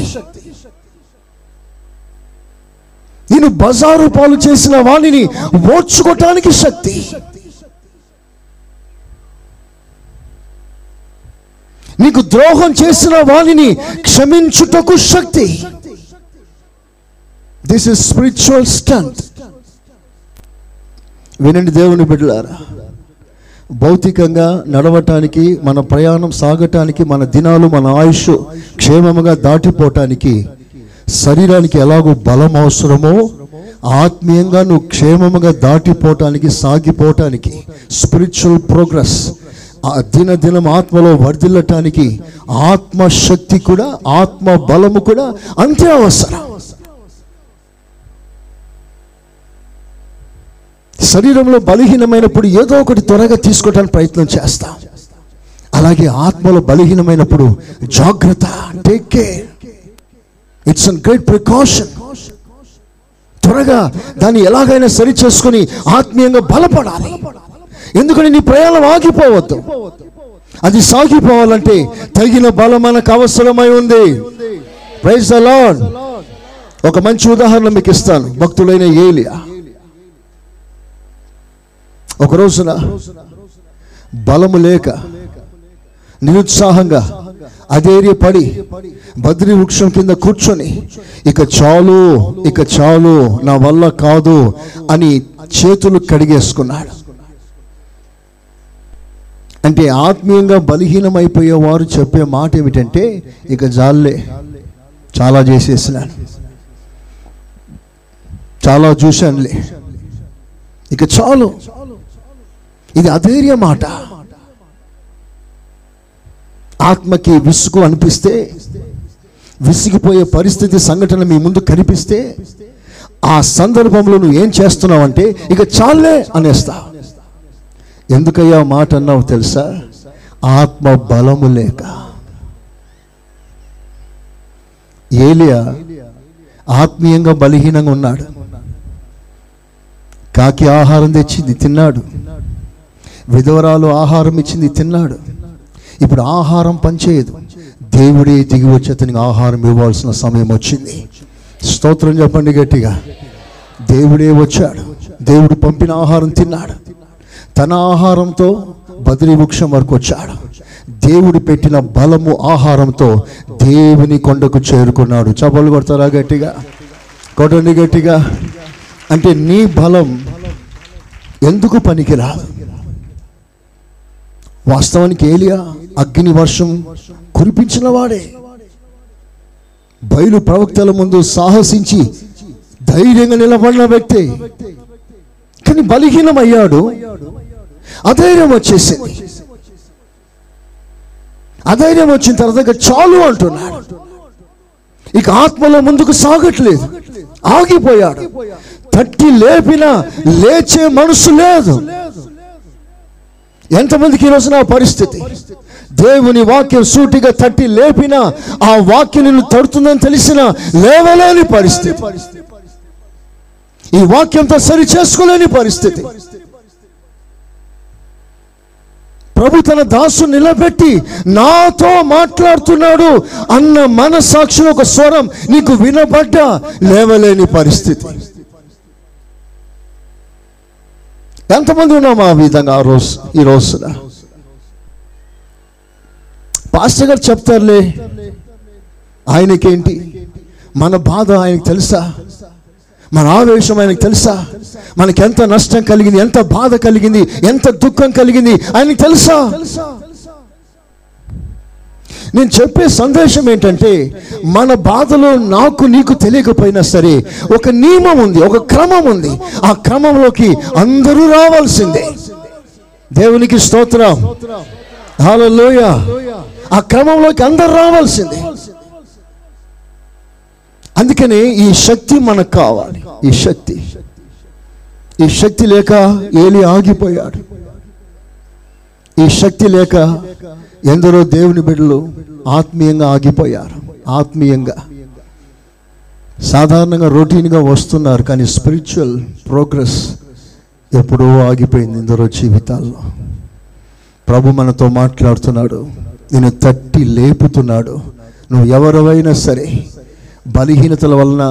నిన్ను బజారు పాలు చేసిన వాణిని ఓర్చుకోటానికి శక్తి. నీకు ద్రోహం చేసిన వాణిని క్షమించుటకు శక్తి. This is spiritual strength. వినండి దేవుని బిడ్డలారా, భౌతికంగా నడవటానికి, మన ప్రయాణం సాగటానికి, మన దినాలు మన ఆయుష్ క్షేమంగా దాటిపోవటానికి శరీరానికి ఎలాగో బలం అవసరమో, ఆత్మీయంగా నువ్వు క్షేమంగా దాటిపోవటానికి, సాగిపోవటానికి, స్పిరిచువల్ ప్రోగ్రెస్ దినదినం ఆత్మలో వర్ధిల్లటానికి ఆత్మశక్తి కూడా, ఆత్మ బలము కూడా అంతే అవసరం. శరీరంలో బలహీనమైనప్పుడు ఏదో ఒకటి త్వరగా తీసుకోవడానికి ప్రయత్నం చేస్తాం. అలాగే ఆత్మలో బలహీనమైనప్పుడు జాగ్రత్త, take care. It's an great precaution. త్వరగా దాన్ని ఎలాగైనా సరి చేసుకుని ఆత్మీయంగా బలపడాలి. ఎందుకని నీ ప్రయాణం ఆగిపోవద్దు. అది సాగిపోవాలంటే తగిన బలం మనకు అవసరమై ఉంది. Praise the Lord. ఒక మంచి ఉదాహరణ మీకు ఇస్తాను. భక్తులైన ఏలియా ఒక రోజున బలము లేక నిరుత్సాహంగా అధైర్యపడి బద్రి వృక్షం కింద కూర్చొని ఇక చాలు ఇక చాలు నా వల్ల కాదు అని చేతులు కడిగేసుకున్నాడు. అంటే ఆత్మీయంగా బలహీనమైపోయేవారు చెప్పే మాట ఏమిటంటే ఇక జాలే, చాలా చేసేసినాను, చాలా చూశానులే, ఇక చాలు. ఇది అధైర్య మాట. ఆత్మకి విసుగు అనిపిస్తే, విసిగిపోయే పరిస్థితి సంఘటన మీ ముందు కనిపిస్తే ఆ సందర్భంలో నువ్వు ఏం చేస్తున్నావు అంటే ఇక చాలే అనేస్తా. ఎందుకయ్యా మాట అన్నావు తెలుసా? ఆత్మ బలము లేక. ఏలియా ఆత్మీయంగా బలహీనంగా ఉన్నాడు. కాకి ఆహారం తెచ్చింది తిన్నాడు, విధవరాలు ఆహారం ఇచ్చింది తిన్నాడు. ఇప్పుడు ఆహారం పనిచేయదు. దేవుడే దిగి వచ్చి అతనికి ఆహారం ఇవ్వాల్సిన సమయం వచ్చింది. స్తోత్రం చెప్పండి గట్టిగా. దేవుడే వచ్చాడు, దేవుడు పంపిన ఆహారం తిన్నాడు. తన ఆహారంతో బద్రీ వృక్షం వరకు వచ్చాడు. దేవుడు పెట్టిన బలము ఆహారంతో దేవుని కొండకు చేరుకున్నాడు. చపలు కొడతారా గట్టిగా? కొట్టండి గట్టిగా. అంటే నీ బలం ఎందుకు పనికిరాదు? వాస్తవానికి ఏలియా అగ్ని వర్షం కురిపించిన వాడే. బయలు ప్రవక్తల ముందు సాహసించి ధైర్యంగా నిలబడిన వ్యక్తే. కానీ బలహీనం అయ్యాడు, అధైర్యం వచ్చేసింది. అధైర్యం వచ్చిన తర్వాత చాలు అంటున్నాడు. ఇక ఆత్మలో ముందుకు సాగట్లేదు, ఆగిపోయాడు. తట్టి లేపినా లేచే మనసు లేదు. ఎంతమందికి ఈరోజు నా పరిస్థితి? దేవుని వాక్యం సూటిగా తట్టి లేపినా ఆ వాక్యం నిన్ను తడుతుందని తెలిసినా లేవలేని పరిస్థితి, ఈ వాక్యంతో సరి చేసుకోలేని పరిస్థితి. ప్రభు తన దాసు నిలబెట్టి నాతో మాట్లాడుతున్నాడు అన్న మనసాక్షి ఒక స్వరం నీకు వినబడ్డా లేవలేని పరిస్థితి. ఎంతమంది ఉన్నాం ఆ విధంగా? ఆ రోజు ఈ రోజున పాస్టర్ గారు చెప్తారులే, ఆయనకేంటి, మన బాధ ఆయనకు తెలుసా, మన ఆవేశం ఆయనకు తెలుసా, మనకి ఎంత నష్టం కలిగింది, ఎంత బాధ కలిగింది, ఎంత దుఃఖం కలిగింది ఆయనకు తెలుసా. నేను చెప్పే సందేశం ఏంటంటే మన బాధలో నాకు నీకు తెలియకపోయినా సరే ఒక నియమం ఉంది, ఒక క్రమం ఉంది. ఆ క్రమంలోకి అందరూ రావాల్సిందే. దేవునికి స్తోత్రం, హల్లెలూయా. ఆ క్రమంలోకి అందరూ రావాల్సిందే. అందుకనే ఈ శక్తి మనకు కావాలి. ఈ శక్తి ఈ శక్తి లేక ఏలి ఆగిపోయాడు. ఈ శక్తి లేక ఎందరో దేవుని బిడ్డలు ఆత్మీయంగా ఆగిపోయారు. ఆత్మీయంగా సాధారణంగా రొటీన్గా వస్తున్నారు, కానీ స్పిరిచువల్ ప్రోగ్రెస్ ఎప్పుడో ఆగిపోయింది ఎందరో జీవితాల్లో. ప్రభు మనతో మాట్లాడుతున్నాడు, నేను తట్టి లేపుతున్నాడు. నువ్వు ఎవరైనా సరే బలహీనతల వలన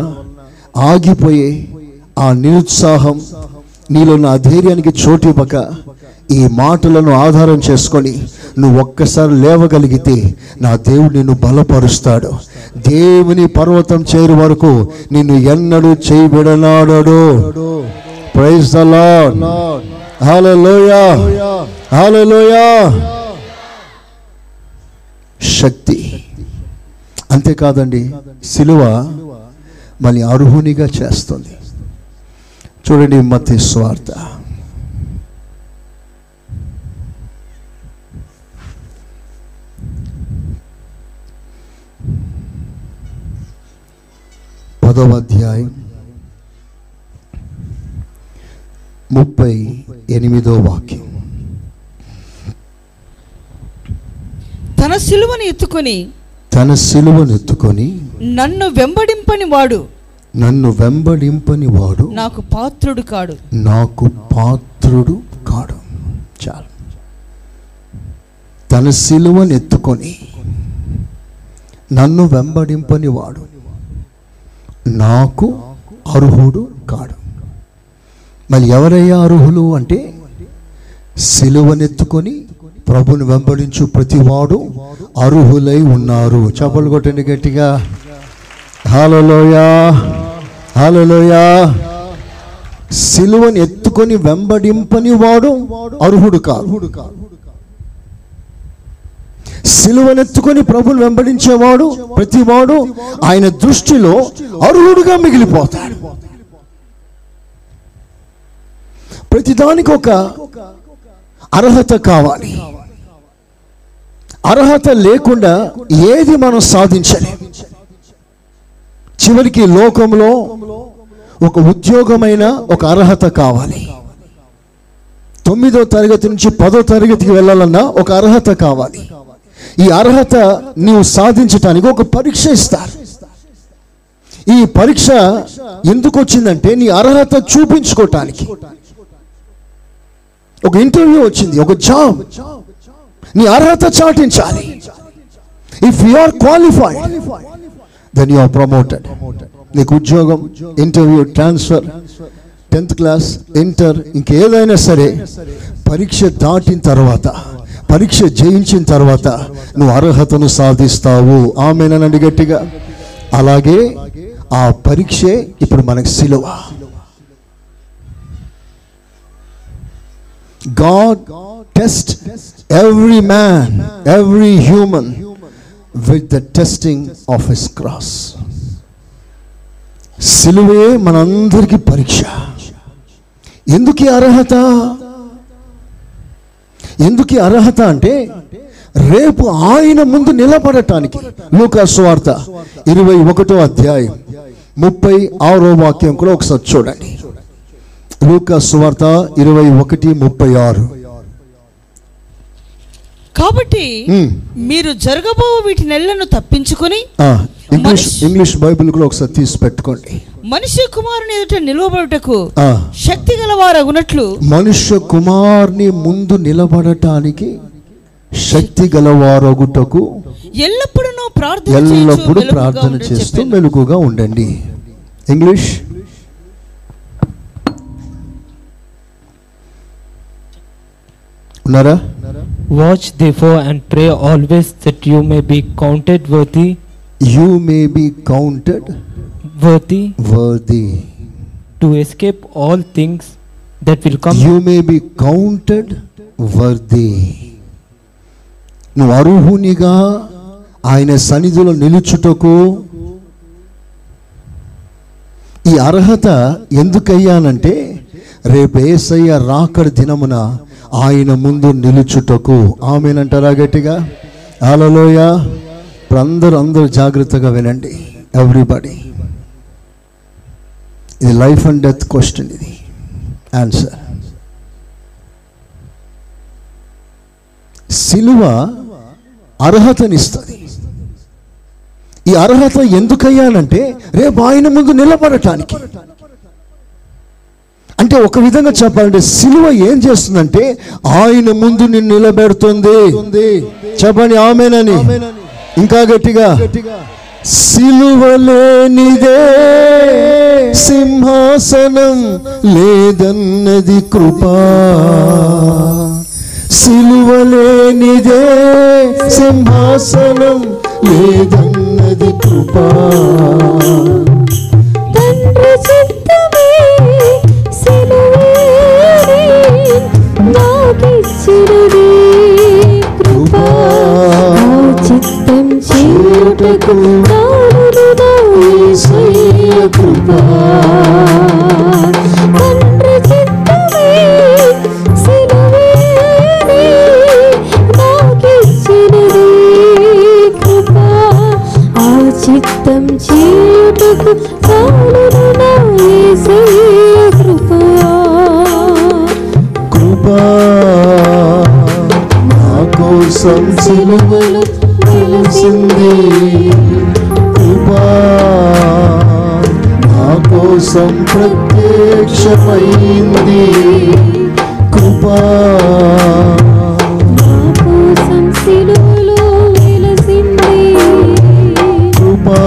ఆగిపోయే ఆ నిరుత్సాహం, నీలో నా ధైర్యానికి చోటు ఇవ్వక ఈ మాటలను ఆధారం చేసుకొని నువ్వు ఒక్కసారి లేవగలిగితే నా దేవుడు నిన్ను బలపరుస్తాడు. దేవుని పర్వతం చేరు వరకు నిన్ను ఎన్నడూ చేయబడనాడడు. Praise the lord, hallelujah, hallelujah. శక్తి. అంతేకాదండి, సిలువ మళ్ళీ అర్హునిగా చేస్తుంది. చూడండి మత్తయి సువార్త పదవ అధ్యాయం ముప్పై ఎనిమిదో వాక్యం. తన సిలువను ఎత్తుకొని తన సిలువనెత్తుకొని నన్ను వెంబడింపని వాడు నన్ను వెంబడింపని వాడు నాకు పాత్రుడు కాడు నాకు పాత్రుడు కాడు. చాలు. తన సిలువనెత్తుకొని నన్ను వెంబడింపని వాడు నాకు అర్హుడు కాడు. మరి ఎవరయ్యా అర్హులు అంటే, సిలువనెత్తుకొని ప్రభుని వెంబడించు ప్రతివాడు అర్హులై ఉన్నారు. చపలు కొట్టండి గట్టిగా. హల్లెలూయా, హల్లెలూయా. సిలువను ఎత్తుకొని వెంబడింపని వాడు అర్హుడు కాదు. సిలువనెత్తుకొని ప్రభుని వెంబడించేవాడు ప్రతివాడు ఆయన దృష్టిలో అర్హుడుగా మిగిలిపోతాడు. ప్రతిదానికి ఒక అర్హత కావాలి. అర్హత లేకుండా ఏది మనం సాధించలేం. చివరికి లోకంలో ఒక ఉద్యోగమైన ఒక అర్హత కావాలి. తొమ్మిదో తరగతి నుంచి పదో తరగతికి వెళ్ళాలన్నా ఒక అర్హత కావాలి. ఈ అర్హత నీవు సాధించటానికి ఒక పరీక్ష ఇస్తారు. ఈ పరీక్ష ఎందుకు వచ్చిందంటే నీ అర్హత చూపించుకోవటానికి. ఒక ఇంటర్వ్యూ వచ్చింది, ఒక జాబ్. నీ అర్హత చాటించాలి. If you are qualified then you are promoted. నీకు ఉద్యోగం, interview, transfer, tenth class, inter, ఇంకేదైనా సరే పరీక్ష దాటిన తర్వాత, పరీక్ష జయించిన తర్వాత నువ్వు అర్హతను సాధిస్తావు. ఆమేనండి గట్టిగా. అలాగే ఆ పరీక్షే ఇప్పుడు మనకు సిలువ. God tests every man, every human with the testing of his cross. సిలువే మనందరికీ పరీక్ష. ఎందుకు అర్హత, ఎందుకు అర్హత అంటే రేపు ఆయన ముందు నిలబడటానికి. లూకా సువార్త ఇరవై ఒకటో అధ్యాయం ముప్పై ఆరో వాక్యం కూడా ఒకసారి చూడండి. లూకా సువార్త ఇరవై ఒకటి ముప్పై ఆరు. కాబట్టి మీరు జరగబో వీటి నెలలను తప్పించుకుని, ఇంగ్లీష్ ఇంగ్లీష్ బైబిల్ కూడా ఒకసారి తీసి పెట్టుకోండి. మనుష్య కుమారుని ఎదుట నిలబడుటకు శక్తి గలవారు అగునట్లు, మనుష్య కుమారుని ముందు నిలబడటానికి శక్తి గలవారు అగుటకు ఎల్లప్పుడూ ప్రార్థన ఎల్లప్పుడూ ప్రార్థన చేస్తూ మెలుకుగా ఉండండి. ఇంగ్లీష్ ఉన్నారా? Watch therefore and pray always that you may be counted worthy. You may be counted worthy. Worthy to escape all things that will come. You may be counted worthy. నువ్వు అర్హునిగా ఆయన సన్నిధిలో నిలుచుటకు. ఈ అర్హత ఎందుకయ్యానంటే రేపు యేసయ్య రాకడ దినమున ఆయన ముందు నిలుచుటకు. ఆమెనంటారా గట్టిగా? హల్లెలూయ. ఇప్పుడు అందరూ అందరూ జాగ్రత్తగా వినండి. ఎవ్రీబడి, ఇది లైఫ్ అండ్ డెత్ క్వశ్చన్. ఇది ఆన్సర్. సిలువ అర్హతనిస్తుంది. ఈ అర్హత ఎందుకయ్యానంటే రేపు ఆయన ముందు నిలబడటానికి. అంటే ఒక విధంగా చెప్పాలంటే సిలువ ఏం చేస్తుందంటే ఆయన ముందు నిన్ను నిలబెడుతుంది. చెప్పండి ఆమేనని. ఇంకా గట్టిగా. సిలువ లేనిదే సింహాసనం లేదన్నది కృపా. సిలువ లేనిదే సింహాసనం లేదన్నది కృపా. కృపా నా కోసం సిలువలో చేసింది కృపా నా కోసం ప్రత్యక్షమైంది కృపా నా కోసం సిలువలో వెలసింది కృపా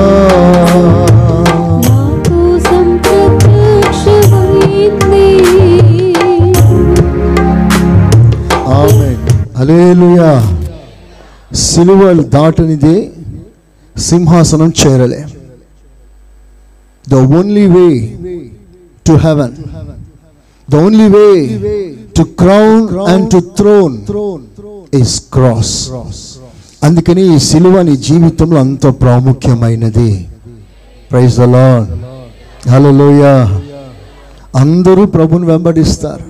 నా కోసం ప్రత్యక్షమైంది. ఆమేన్ హల్లెలూయా. సిలువలు దాటనిదే సింహాసనం చేరలే. The only way to heaven, the only way to crown and to throne is cross. అందుకని ఈ సిలువ నీ జీవితంలో అంత ప్రాముఖ్యమైనది. Praise the lord, hallelujah. అందరూ ప్రభుని వెంబడిస్తారు,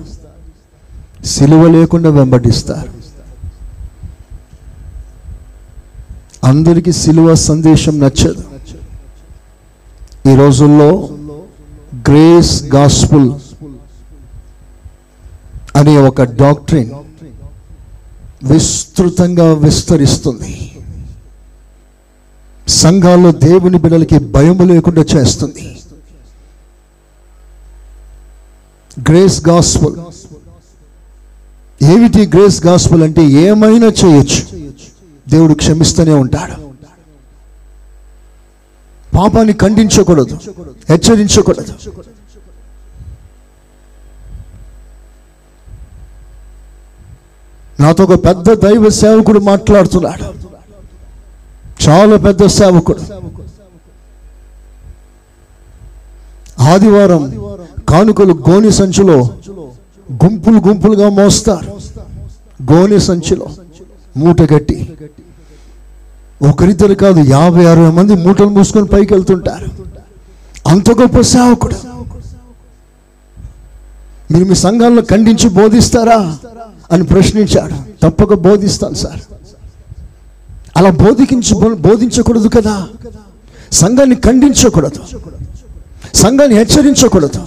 సిలువ లేకుండా వెంబడిస్తారు. అందరికీ సిలువ సందేశం నచ్చదు. ఈ రోజుల్లో గ్రేస్ గాస్పుల్ అనే ఒక డాక్ట్రిన్ విస్తృతంగా విస్తరిస్తుంది. సంఘాల్లో దేవుని బిడ్డలకి భయం లేకుండా చేస్తుంది. గ్రేస్ గాస్పుల్ ఏమిటి? గ్రేస్ గాస్పుల్ అంటే ఏమైనా చేయొచ్చు, దేవుడు క్షమిస్తూనే ఉంటాడు. పాపాన్ని ఖండించకూడదు, హెచ్చరించకూడదు. నాతో ఒక పెద్ద దైవ సేవకుడు మాట్లాడుతున్నాడు, చాలా పెద్ద సేవకుడు. ఆదివారం కానుకలు గోని సంచిలో గుంపులు గుంపులుగా మోస్తారు. గోని సంచిలో మూట కట్టి ఒకరిద్దరు కాదు యాభై అరవై మంది మూటలు మూసుకొని పైకి వెళ్తుంటారు. అంత గొప్ప సేవకుడు. మీరు మీ సంఘాల్లో ఖండించి బోధిస్తారా అని ప్రశ్నించాడు. తప్పక బోధిస్తాను సార్. అలా బోధించి బోధించకూడదు కదా. సంఘాన్ని ఖండించకూడదు, సంఘాన్ని హెచ్చరించకూడదు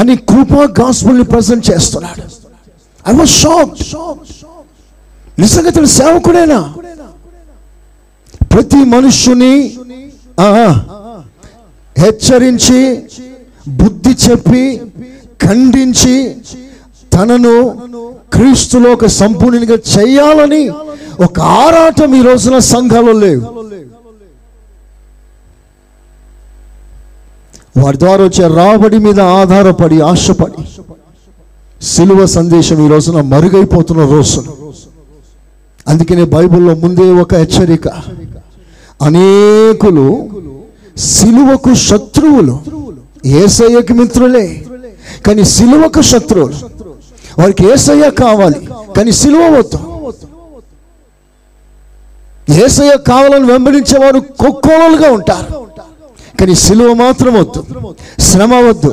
అని కృపా గాస్పుల్ని ప్రజెంట్ చేస్తున్నాడు. I was shocked. నిజంగా తన సేవకుడేనా? ప్రతి మనుష్యుని హెచ్చరించి, బుద్ధి చెప్పి, ఖండించి, తనను క్రీస్తులో ఒక సంపూర్ణునిగా చేయాలని ఒక ఆరాటం ఈ రోజున సంఘాలు లేవు. వారి ద్వారా వచ్చే రాబడి మీద ఆధారపడి, ఆశపడి సిలువ సందేశం ఈ రోజున మరుగైపోతున్న రోజున. అందుకనే బైబిల్లో ముందే ఒక హెచ్చరిక, అనేకులు సిలువకు శత్రువులు, యేసయ్యకి మిత్రులే కానీ సిలువకు శత్రువులు. వారికి యేసయ్య కావాలి కానీ సిలువ వద్దు. యేసయ్య కావాలని వెంబడించేవారు కొక్కోలుగా ఉంటారు కానీ సిలువ మాత్రం వద్దు, శ్రమ వద్దు,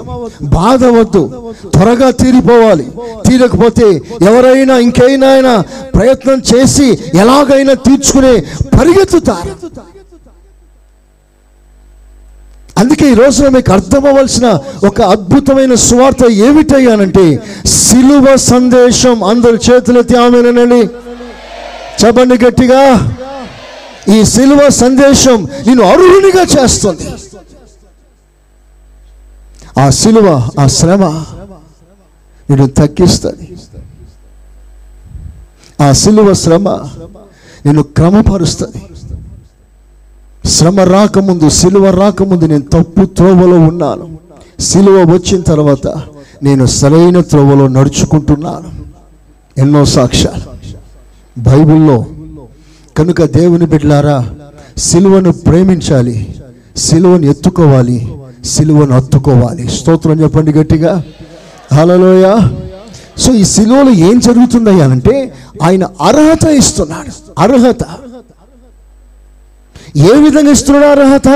బాధ వద్దు, త్వరగా తీరిపోవాలి, తీరకపోతే ఎవరైనా ఇంకైనా అయినా ప్రయత్నం చేసి ఎలాగైనా తీర్చుకునే పరిగెత్తుతారు. అందుకే ఈ రోజున మీకు అర్థమవ్వాల్సిన ఒక అద్భుతమైన సువార్త ఏమిటయ్యానంటే సిలువ సందేశం. అందరి చేతులెత్తి ఆమేనండి చెప్పండి గట్టిగా. ఈ సిలువ సందేశం నిన్ను అర్హునిగా చేస్తుంది. ఆ సిలువ, ఆ శ్రమ నిన్ను తగ్గిస్తుంది. ఆ సిలువ శ్రమ నిన్ను క్రమపరుస్తుంది. శ్రమ రాకముందు, సిలువ రాకముందు నేను తప్పు త్రోవలో ఉన్నాను. సిలువ వచ్చిన తర్వాత నేను సరైన త్రోవలో నడుచుకుంటున్నాను. ఎన్నో సాక్ష్యాలు బైబిల్లో. కనుక దేవుని బిడ్డలారా, సిలువను ప్రేమించాలి, సిలువను ఎత్తుకోవాలి, సిలువను హత్తుకోవాలి. స్తోత్రం చెప్పండి గట్టిగా, హల్లెలూయా. సో ఈ సిలువలో ఏం జరుగుతుందయ్యా అంటే ఆయన అర్హత ఇస్తున్నాడు. అర్హత ఏ విధంగా ఇస్తున్నాడు? అర్హత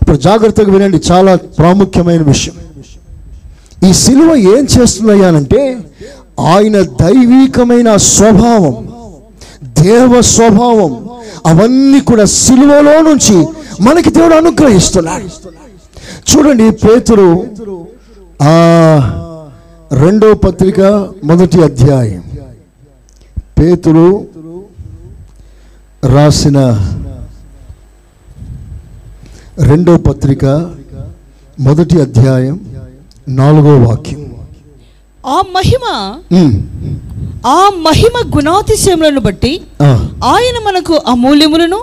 ఇప్పుడు జాగ్రత్తగా వినండి, చాలా ప్రాముఖ్యమైన విషయం. ఈ సిలువ ఏం చేస్తుందయ్యా అంటే ఆయన దైవీకమైన స్వభావం, దేవ స్వభావం అవన్నీ కూడా సిలువలో నుంచి మనకి దేవుడు అనుగ్రహిస్తున్నాడు. చూడండి, పేతురు ఆ రెండో పత్రిక మొదటి అధ్యాయం, పేతురు రాసిన రెండో పత్రిక మొదటి అధ్యాయం నాలుగో వాక్యం. ఆ మహిమ ఆ మహిమ గుణాతిశయములను బట్టి ఆయన మనకు అమూల్యములను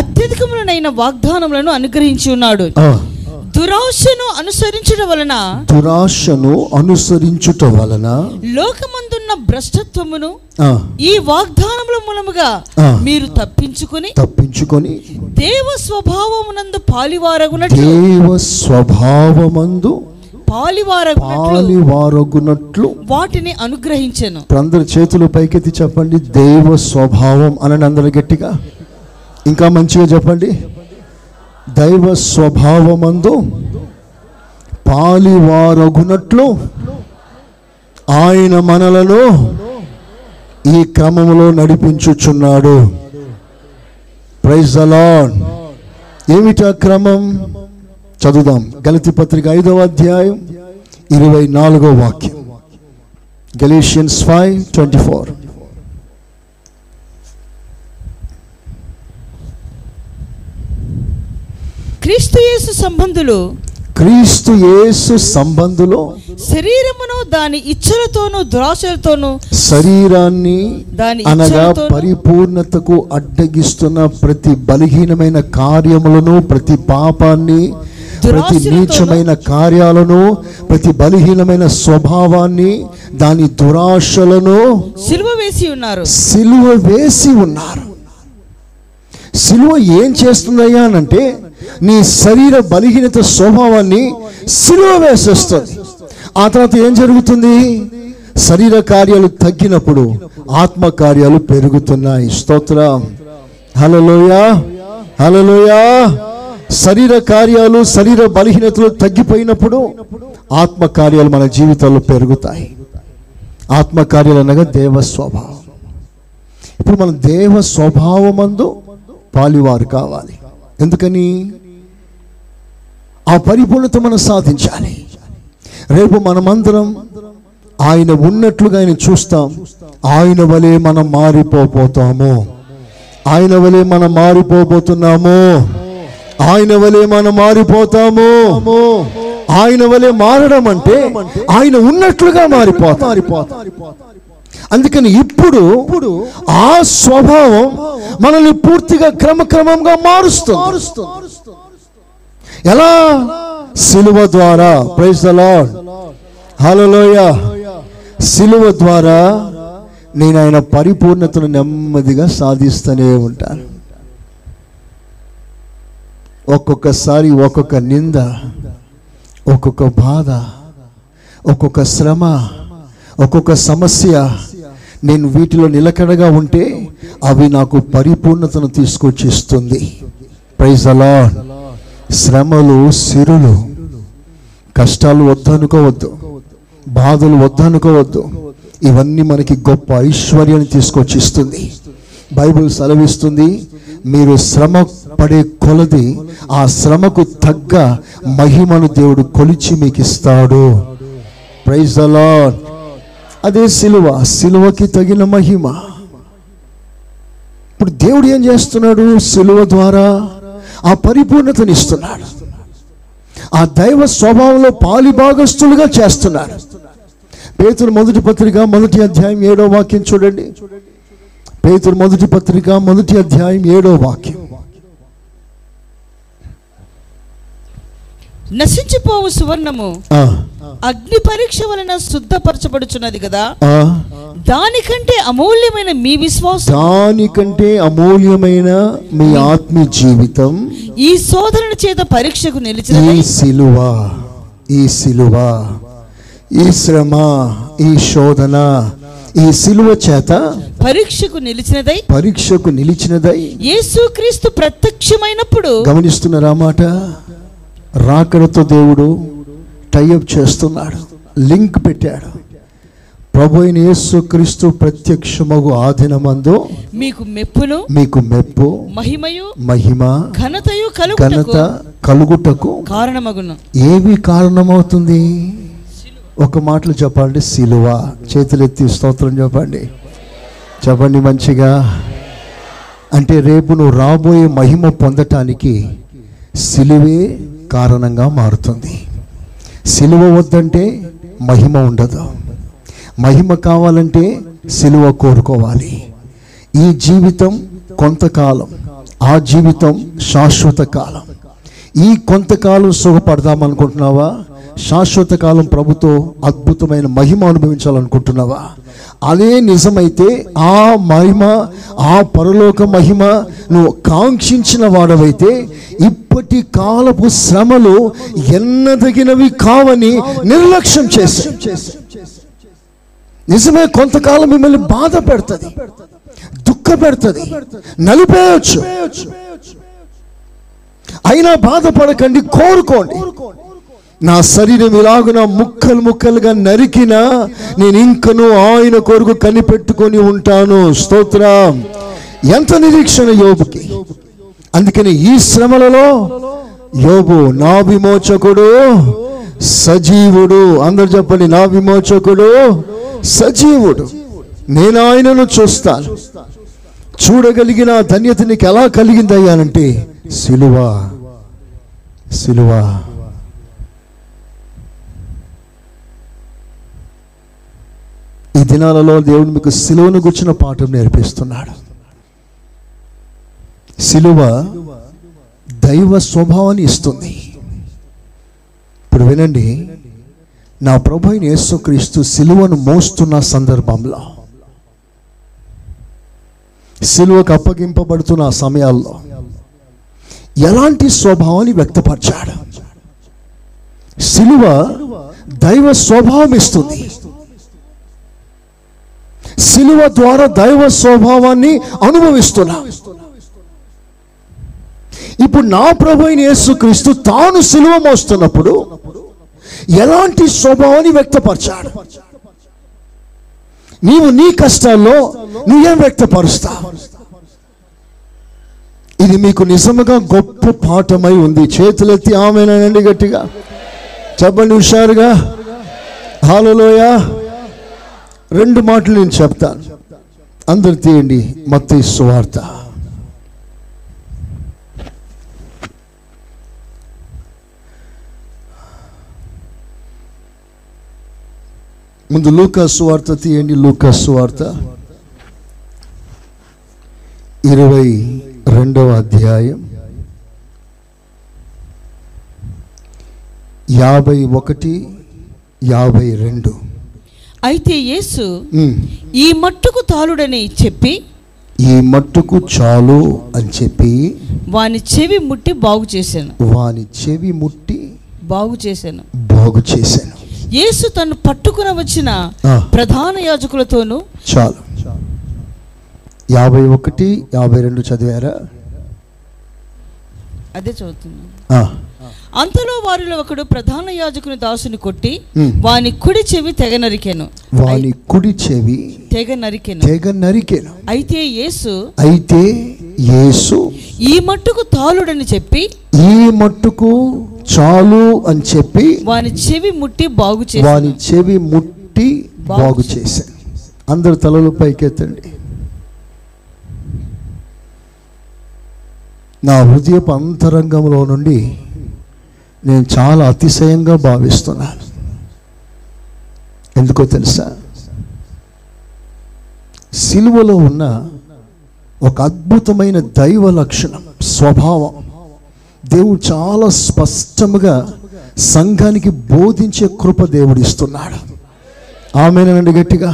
అత్యధికములనైన వాగ్దానములను అనుగ్రహించి ఉన్నాడు. దురాశను అనుసరించుట వలన దురాశను అనుసరించుట వలన లోకమందున్న భ్రష్టత్వమును ఈ వాగ్దానముల మూలముగా మీరు తప్పించుకొని తప్పించుకొని దేవ స్వభావమునందు పాలివారగునట్లు దేవ స్వభావమందు పాలివారగునట్లు వాటిని అనుగ్రహించెను. అందరి చేతులు పైకెత్తి చెప్పండి, దేవ స్వభావం అని. అందరు గట్టిగా ఇంకా మంచిగా చెప్పండి. దైవ స్వభావమందు పాలివారగునట్లు ఆయన మనలను ఈ క్రమంలో నడిపించుచున్నాడు. Praise the lord. ఏమిటా క్రమం చదువుదాం. గలతీ పత్రిక ఐదవ అధ్యాయం ఇరవై నాలుగో వాక్యం. Galatians five twenty four. Kristu Yesu సంబంధులు క్రీస్తు యేసు సంబంధులు శరీరమును దాని ఇచ్చలతోను దురాశలతోను శరీరాన్ని అనగా పరిపూర్ణతకు అడ్డగిస్తున్న ప్రతి బలహీనమైన కార్యములను, ప్రతి పాపాన్ని, ప్రతి నీచమైన కార్యాలను, ప్రతి బలహీనమైన స్వభావాన్ని, దాని దురాశలను సిలువ వేసి ఉన్నారు. సిలువ వేసి ఉన్నారు. సిలువ ఏం చేస్తుందయ్యా అంటే నీ శరీర బలహీనత స్వభావాన్ని సిలువ వేసేస్తుంది. ఆ తర్వాత ఏం జరుగుతుంది? శరీర కార్యాలు తగ్గినప్పుడు ఆత్మ కార్యాలు పెరుగుతున్నాయి. స్తోత్రం. హల్లెలూయా, హల్లెలూయా. శరీర కార్యాలు, శరీర బలహీనతలు తగ్గిపోయినప్పుడు ఆత్మ కార్యాలు మన జీవితాల్లో పెరుగుతాయి. ఆత్మ కార్యాలు అనగా దేవ స్వభావం. ఇప్పుడు మనం దేవ స్వభావమందు పాలివారు కావాలి. ఎందుకని? ఆ పరిపూర్ణత మనం సాధించాలి. రేపు మనమందరం ఆయన ఉన్నట్లుగా ఆయన చూస్తాం. ఆయన వలే మనం మారిపోతాము. ఆయన వలే మనం మారిపోతున్నాము. ఆయన వలే మనం మారిపోతాము. ఆయన వలే మారడం అంటే ఆయన ఉన్నట్లుగా మారిపోతాం. అందుకని ఇప్పుడు ఆ స్వభావం మనల్ని పూర్తిగా క్రమక్రమంగా మారుస్తుంది. ఎలా? సిలువ ద్వారా. Praise the lord, hallelujah. సిలువ ద్వారా నేను ఆయన పరిపూర్ణతను నెమ్మదిగా సాధిస్తూనే ఉంటాను. ఒక్కొక్కసారి ఒక్కొక్క నింద, ఒక్కొక్క బాధ, ఒక్కొక్క శ్రమ, ఒక్కొక్క సమస్య. నేను వీటిలో నిలకడగా ఉంటే అవి నాకు పరిపూర్ణతను తీసుకొచ్చి ఇస్తుంది. Praise the Lord. శ్రమలు, సిరులు, కష్టాలు వద్దనుకోవద్దు, బాధలు వద్దనుకోవద్దు. ఇవన్నీ మనకి గొప్ప ఐశ్వర్యాన్ని తీసుకొచ్చి ఇస్తుంది. బైబిల్ సెలవిస్తుంది, మీరు శ్రమ పడే కొలది ఆ శ్రమకు తగ్గ మహిమను దేవుడు కొలిచి మీకు ఇస్తాడు. Praise the lord. అదే సిలువ. సిలువకి తగిన మహిమ. ఇప్పుడు దేవుడు ఏం చేస్తున్నాడు? సిలువ ద్వారా ఆ పరిపూర్ణతను ఇస్తున్నాడు. ఆ దైవ స్వభావంలో పాలిభాగస్తులుగా చేస్తున్నాడు. పేతురు మొదటి పత్రిక మొదటి అధ్యాయం ఏడో వాక్యం చూడండి. పేతురు మొదటి పత్రిక మొదటి అధ్యాయం ఏడో వాక్యం. నశించిపోవు సువర్ణము అగ్ని పరీక్ష వలన శుద్ధపరచబడుచున్నది కదా, దానికంటే అమూల్యమైన మీ విశ్వాసం, దానికంటే అమూల్యమైన మీ ఆత్మీయ జీవితం ఈ శోధన చేత పరీక్షకు నిలిచిన ఈ సిలువ, ఈ సిలువ, ఈ శ్రమ, ఈ శోధన, ఈ సిలువ చేత పరీక్షకు నిలిచినదై పరీక్షకు నిలిచినదై యేసుక్రీస్తు ప్రత్యక్షమైనప్పుడు. గమనిస్తున్నారా? మాట రాకడతో దేవుడు టైఅప్ చేస్తున్నాడు, లింక్ పెట్టాడు. ప్రభు అయిన యేసుక్రీస్తు ప్రత్యక్షమగు ఆ దినమందు మీకు మెప్పును మీకు మెప్పు మహిమయు మహిమ ఘనతయు ఘనత కలుగుటకు కారణమగును. ఏమి కారణమవుతుంది? ఒక మాటలు చెప్పాలంటే సిలువ. చేతులెత్తి స్తోత్రం చెప్పండి, చెప్పండి మంచిగా. అంటే రేపు నువ్వు రాబోయే మహిమ పొందటానికి సిలువే కారణంగా మారుతుంది. సిలువ వద్దంటే మహిమ ఉండదు, మహిమ కావాలంటే సిలువ కోరుకోవాలి. ఈ జీవితం కొంతకాలం, ఆ జీవితం శాశ్వత కాలం. ఈ కొంతకాలం సుఖపడదామనుకుంటున్నావా? శాశ్వత కాలం ప్రభుతో అద్భుతమైన మహిమ అనుభవించాలనుకుంటున్నావా? అదే నిజమైతే ఆ మహిమ, ఆ పరలోక మహిమ నువ్వు కాంక్షించిన వాడవైతే ఇప్పటి కాలపు శ్రమలు ఎన్నదగినవి కావని నిర్లక్ష్యం చేసి నిజమే కొంతకాలం మిమ్మల్ని బాధ పెడుతుంది, దుఃఖ పెడుతుంది, నలిపేయచ్చు. అయినా బాధపడకండి, కోరుకోండి. నా శరీరం ఇలాగున ముక్కలు ముక్కలుగా నరికినా నేను ఇంకనూ ఆయన కొరకు కనిపెట్టుకొని ఉంటాను. స్తోత్రం. ఎంత నిరీక్షణ యోబుకి! అందుకని ఈ శ్రమలలో యోబు నా విమోచకుడు సజీవుడు. అందరు చెప్పండి, నా విమోచకుడు సజీవుడు. నేను ఆయనను చూస్తాను. చూడగలిగిన ధన్యత నీకు ఎలా కలిగింది అయ్యానంటే సిలువ, సిలువ. ఈ దినాలలో దేవుడు మీకు సిలువను గుర్చిన పాఠం నేర్పిస్తున్నాడు. సిలువ దైవ స్వభావాన్ని ఇస్తుంది. ఇప్పుడు వినండి, నా ప్రభు అయిన యేసుక్రీస్తు సిలువను మోస్తున్న సందర్భంలో, సిలువకు అప్పగింపబడుతున్న ఆ సమయాల్లో ఎలాంటి స్వభావాన్ని వ్యక్తపరిచాడు? సిలువ దైవ స్వభావం ఇస్తుంది. సిలువ ద్వారా దైవ స్వభావాన్ని అనుభవిస్తున్నా. ఇప్పుడు నా ప్రభు అయిన యేసుక్రీస్తు తాను సిలువ మోస్తున్నప్పుడు ఎలాంటి స్వభావాన్ని వ్యక్తపరిచాడు? నీవు నీ కష్టాల్లో నువ్వేం వ్యక్తపరుస్తావు? ఇది మీకు నిజముగా గొప్ప పాఠమై ఉంది. చేతులెత్తి ఆమేనండి గట్టిగా చెప్పండి, హుషారుగా. హల్లెలూయ. రెండు మాటలు నేను చెప్తాను, అందరు తీయండి. మత్తయి సువార్త ముందు, లూకా సువార్త తీయండి. లూకా సువార్త ఇరవై రెండవ అధ్యాయం యాభై ఒకటి యాభై రెండు. అయితే యేసు ఈ మట్టుకు తాలుడని చెప్పి, ఈ మట్టుకు చాలు అని చెప్పి వాని చెవి ముట్టి బాగు చేశాను. వాని చెవి ముట్టి బాగు చేశాను బాగు చేశాను యేసు తను పట్టుకుని వచ్చిన ప్రధాన యాజకులతోనూ చాలు. యాభై ఒకటి యాభై రెండు చదివారా? అదే చదువుతున్నా. అంతలో వారిలో ఒకడు ప్రధాన యాజకుని దాసుని కొట్టి వాని కుడి చెవి తెగ నరికెను. వాని కుడి చెవి తెగ నరికెను తెగ నరికెను అయితే యేసు అయితే యేసు ఈ మట్టుకు తాలుడని చెప్పి, ఈ మట్టుకు చాలు అని చెప్పి వాని చెవి ముట్టి బాగు చేసి వాని చెవి ముట్టి బాగు చేశాను. అందరు తలలు పైకెత్తండి. నా హృదయపు అంతరంగంలో నుండి నేను చాలా అతిశయంగా భావిస్తున్నాను. ఎందుకో తెలుసా? సిలువలో ఉన్న ఒక అద్భుతమైన దైవ లక్షణం, స్వభావం దేవుడు చాలా స్పష్టముగా సంఘానికి బోధించే కృప దేవుడు ఇస్తున్నాడు. ఆమేనండి గట్టిగా.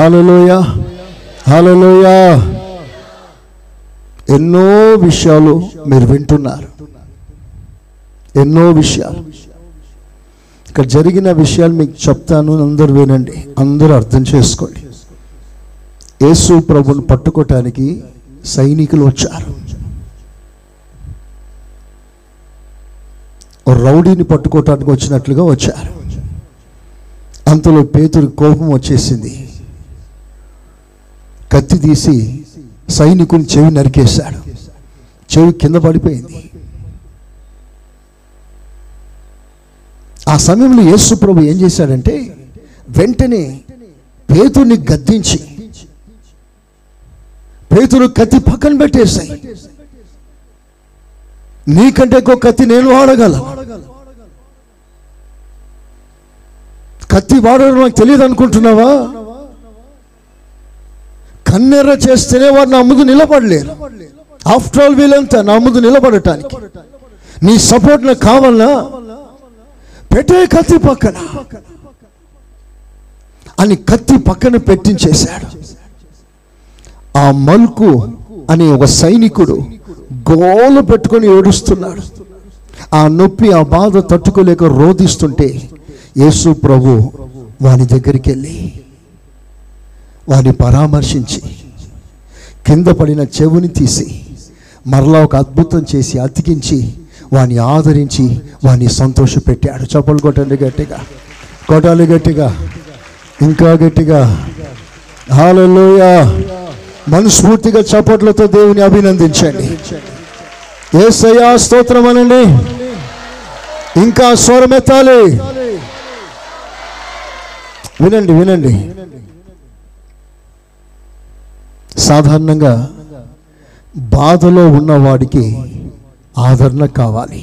హల్లెలూయా, హల్లెలూయా. ఎన్నో విషయాలు మీరు వింటున్నారు, ఎన్నో విషయాలు. ఇక్కడ జరిగిన విషయాలు మీకు చెప్తాను, అందరూ వినండి, అందరూ అర్థం చేసుకోండి. యేసు ప్రభుని పట్టుకోవటానికి సైనికులు వచ్చారు. రౌడీని పట్టుకోవటానికి వచ్చినట్లుగా వచ్చారు. అంతలో పేతురు కోపం వచ్చేసింది, కత్తి తీసి సైనికుని చెవి నరికేశాడు. చెవి కింద పడిపోయింది. ఆ సమయంలో యేసు ప్రభు ఏం చేశాడంటే వెంటనే పేతుర్ని గద్దించి, పేతురు కత్తి పక్కన పెట్టేశాయి, నీకంటే ఎక్కువ కత్తి నేను వాడగల, కత్తి వాడడం నాకు తెలియదు అనుకుంటున్నావా? కన్నెర్ర చేస్తేనే వారు నా ముందు నిలబడలేరు. ఆఫ్టర్ ఆల్ వీళ్ళంతా నా ముందు నిలబడటానికి నీ సపోర్ట్ నాకు కావాలనా? పెట్టే కత్తి పక్కన అని కత్తి పక్కన పెట్టించేశాడు. ఆ మల్కు అనే ఒక సైనికుడు గోలు పెట్టుకొని ఏడుస్తున్నాడు. ఆ నొప్పి ఆ బాధ తట్టుకోలేక రోధిస్తుంటే యేసు ప్రభు వాని దగ్గరికి వెళ్ళి వాని పరామర్శించి కింద పడిన చెవుని తీసి మరలా ఒక అద్భుతం చేసి అతికించి వాని ఆదరించి వాని సంతోషపెట్టాడు. చప్పలు కొట్టండి గట్టిగా, కొట్టాలి గట్టిగా, ఇంకా గట్టిగా, హల్లెలూయా. మనస్ఫూర్తిగా చప్పట్లతో దేవుని అభినందించండి. యేసయ్యా స్తోత్రం అనండి, ఇంకా స్వరమెత్తాలి. వినండి వినండి, సాధారణంగా బాధలో ఉన్నవాడికి ఆదరణ కావాలి,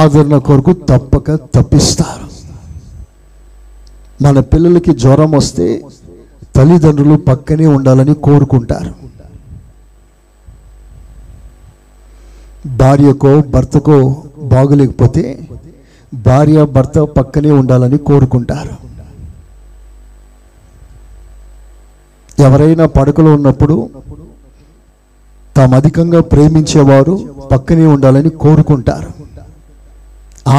ఆదరణ కొరకు తప్పక తప్పిస్తారు. మన పిల్లలకి జ్వరం వస్తే తల్లిదండ్రులు పక్కనే ఉండాలని కోరుకుంటారు. భార్యకో భర్తకో బాగలేకపోతే భార్య భర్త పక్కనే ఉండాలని కోరుకుంటారు. ఎవరైనా పడకలో ఉన్నప్పుడు తాము అధికంగా ప్రేమించేవారు పక్కనే ఉండాలని కోరుకుంటారు,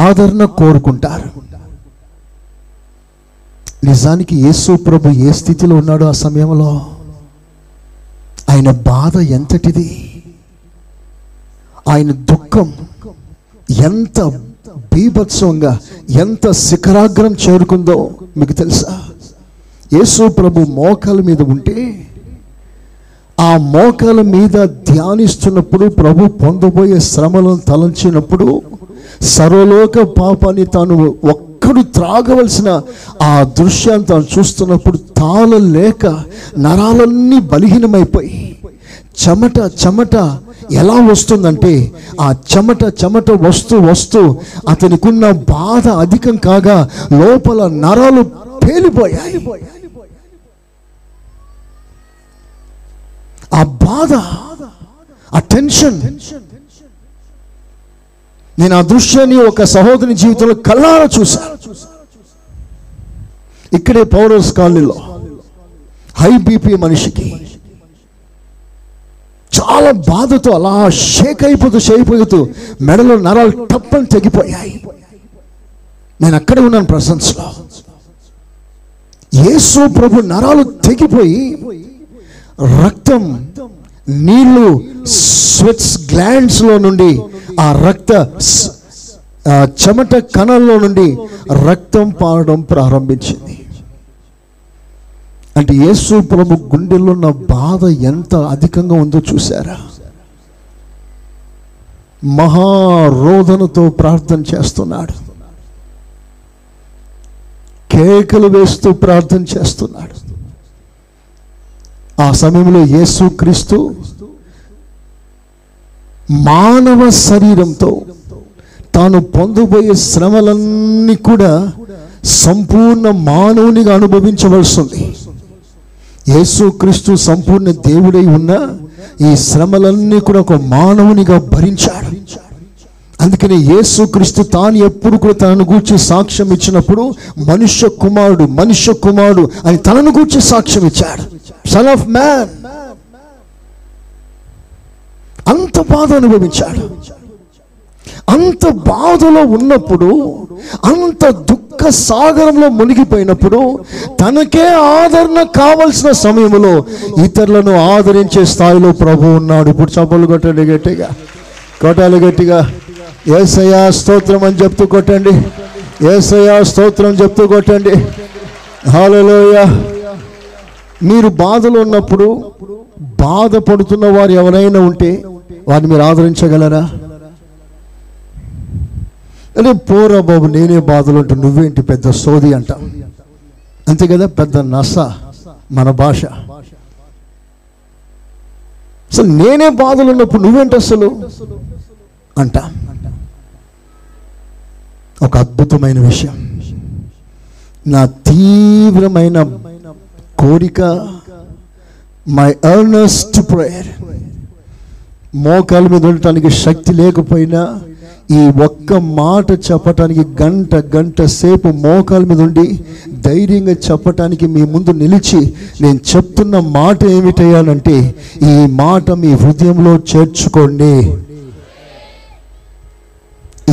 ఆదరణ కోరుకుంటారు. నిజానికి యేసు ప్రభు ఏ స్థితిలో ఉన్నాడో ఆ సమయంలో, ఆయన బాధ ఎంతటిది, ఆయన దుఃఖం ఎంత బీభత్సంగా ఎంత శిఖరాగ్రం చేరుకుందో మీకు తెలుసా? యేసు ప్రభు మోకాల మీద ఉంటే ఆ మోకాల మీద ధ్యానిస్తున్నప్పుడు ప్రభు పొందబోయే శ్రమలను తలంచినప్పుడు సర్వలోక పాపాన్ని తాను ఒక్కడు త్రాగవలసిన ఆ దృశ్యాన్ని తాను చూస్తున్నప్పుడు తాళలేక నరాలన్నీ బలహీనమైపోయి చెమట చెమట ఎలా వస్తుందంటే ఆ చెమట చెమట వస్తూ వస్తూ అతనికున్న బాధ అధికం కాగా లోపల నరాలు పేలిపోయాయి. ఆ బాధ, ఆ టెన్షన్. నేను ఆ దృశ్యాన్ని ఒక సహోదరి జీవితంలో కళ్ళారా చూశాను. ఇక్కడే పౌరస్ కాలనీలో హై బీపీ మనిషికి చాలా బాధతో అలా షేక్ అయిపోతూ చేయిపోతూ మెడలో నరాలు టప్పని తెగిపోయాయి. నేను అక్కడ ఉన్నాను ప్రసన్స్లో. యేసు ప్రభు నరాలు తెగిపోయి రక్తం, నీళ్లు, స్వెట్స్ గ్లాండ్స్లో నుండి ఆ రక్త చెమట కణంలో నుండి రక్తం పారడం ప్రారంభించింది. అంటే యేసు ప్రభు గుండెల్లో ఉన్న బాధ ఎంత అధికంగా ఉందో చూసారా? మహారోధనతో ప్రార్థన చేస్తున్నాడు, కేకలు వేస్తూ ప్రార్థన చేస్తున్నాడు. ఆ సమయంలో యేసు క్రీస్తు మానవ శరీరంతో తాను పొందబోయే శ్రమలన్నీ కూడా సంపూర్ణ మానవునిగా అనుభవించవలసింది. యేసు క్రీస్తు సంపూర్ణ దేవుడై ఉన్న ఈ శ్రమలన్నీ కూడా ఒక మానవునిగా భరించాడు. అందుకనే యేసు క్రీస్తు తాను ఎప్పుడు కూడా తనను గూర్చి సాక్ష్యం ఇచ్చినప్పుడు మనుష్య కుమారుడు మనుష్య కుమారుడు అని తనను గూర్చి సాక్ష్యం ఇచ్చాడు. Son of man. అంత బాధ అనుభవించాడు. అంత బాధలో ఉన్నప్పుడు, అంత దుఃఖ సాగరంలో మునిగిపోయినప్పుడు తనకే ఆదరణ కావలసిన సమయంలో ఇతరులను ఆదరించే స్థాయిలో ప్రభు ఉన్నాడు. ఇప్పుడు చప్పలు కొట్టండి గట్టిగా, కొట్టాలి గట్టిగా, యేసయ్యా స్తోత్రం అని చెప్తూ కొట్టండి, యేసయ్యా స్తోత్రం చెప్తూ కొట్టండి, హల్లెలూయా. మీరు బాధలో ఉన్నప్పుడు బాధపడుతున్న వారు ఎవరైనా ఉంటే వారిని మీరు ఆదరించగలరా? అదే పోరా బాబు, నేనే బాధలు ఉంటాను, నువ్వేంటి పెద్ద సోది అంటాం, అంతే కదా, పెద్ద నస, మన భాష. అసలు నేనే బాధలు ఉన్నప్పుడు నువ్వేంటి అసలు అంట. ఒక అద్భుతమైన విషయం, నా తీవ్రమైన కోరిక, మై ఎర్నెస్ట్ ప్రేయర్, మోకాల మీద ఉండటానికి శక్తి లేకపోయినా ఈ ఒక్క మాట చెప్పటానికి గంట గంట సేపు మోకాల మీద ఉండి ధైర్యంగా చెప్పటానికి మీ ముందు నిలిచి నేను చెప్తున్న మాట ఏమిటయ్యానంటే, ఈ మాట మీ హృదయంలో చేర్చుకోండి,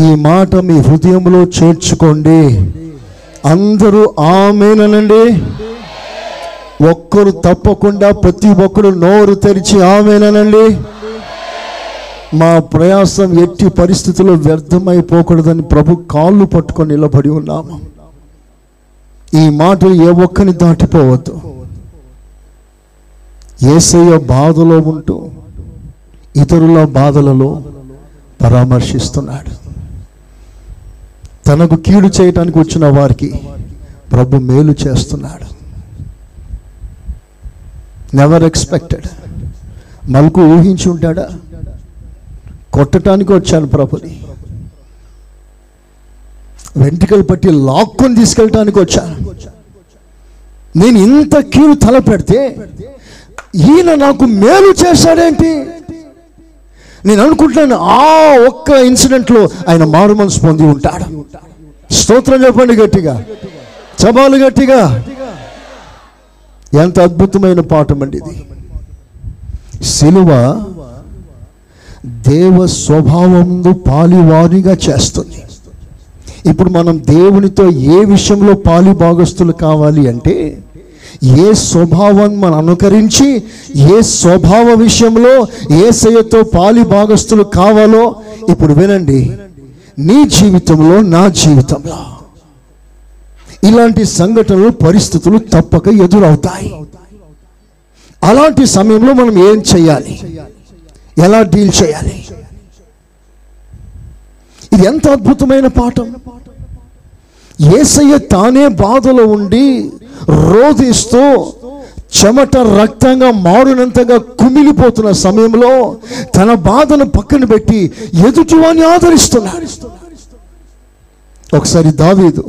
ఈ మాట మీ హృదయంలో చేర్చుకోండి. అందరూ ఆమేనండి. ఒక్కరు తప్పకుండా ప్రతి ఒక్కరు నోరు తెరిచి ఆమేనండి. మా ప్రయాసం ఎట్టి పరిస్థితుల్లో వ్యర్థమైపోకూడదని ప్రభు కాళ్ళు పట్టుకొని నిలబడి ఉన్నాము. ఈ మాటలు ఏ ఒక్కరిని దాటిపోవద్దు. యేసయ్య బాధలో ఉంటూ ఇతరుల బాధలలో పరామర్శిస్తున్నాడు. తనకు కీడు చేయటానికి వచ్చిన వారికి ప్రభు మేలు చేస్తున్నాడు. Never expected. మలుకు ఊహించి ఉంటాడా? కొట్టడానికి వచ్చాను ప్రభుని, వెంట్రుకలు పట్టి లాక్కొని తీసుకెళ్ళటానికి వచ్చాను. నేను ఇంత కీడు తలపెడితే ఈయన నాకు మేలు చేశాడేంటి నేను అనుకుంటున్నాను. ఆ ఒక్క ఇన్సిడెంట్లో ఆయన మారు మనసు పొంది ఉంటాడు. స్తోత్రం చెప్పండి గట్టిగా, చబాలు గట్టిగా. ఎంత అద్భుతమైన పాఠం అండి ఇది. సిలువ దేవ స్వభావంలో పాలివారిగా చేస్తుంది. ఇప్పుడు మనం దేవునితో ఏ విషయంలో పాలి భాగస్తులు కావాలి అంటే, ఏ స్వభావాన్ని మనం అనుకరించి ఏ స్వభావ విషయంలో యేసయ్యతో పాలి భాగస్తులు కావాలో ఇప్పుడు వినండి. నీ జీవితంలో, నా జీవితంలో ఇలాంటి సంఘటనలు, పరిస్థితులు తప్పక ఎదురవుతాయి. అలాంటి సమయంలో మనం ఏం చేయాలి, ఎలా డీల్ చేయాలి? ఇది ఎంత అద్భుతమైన పాఠం. యేసయ్య తానే బాధలో ఉండి రోధిస్తూ చెమట రక్తంగా మారునంతగా కుమిలిపోతున్న సమయంలో తన బాధను పక్కన పెట్టి ఎదుటివాణ్ణి ఆదరిస్తున్నాడు. ఒకసారి దావీదు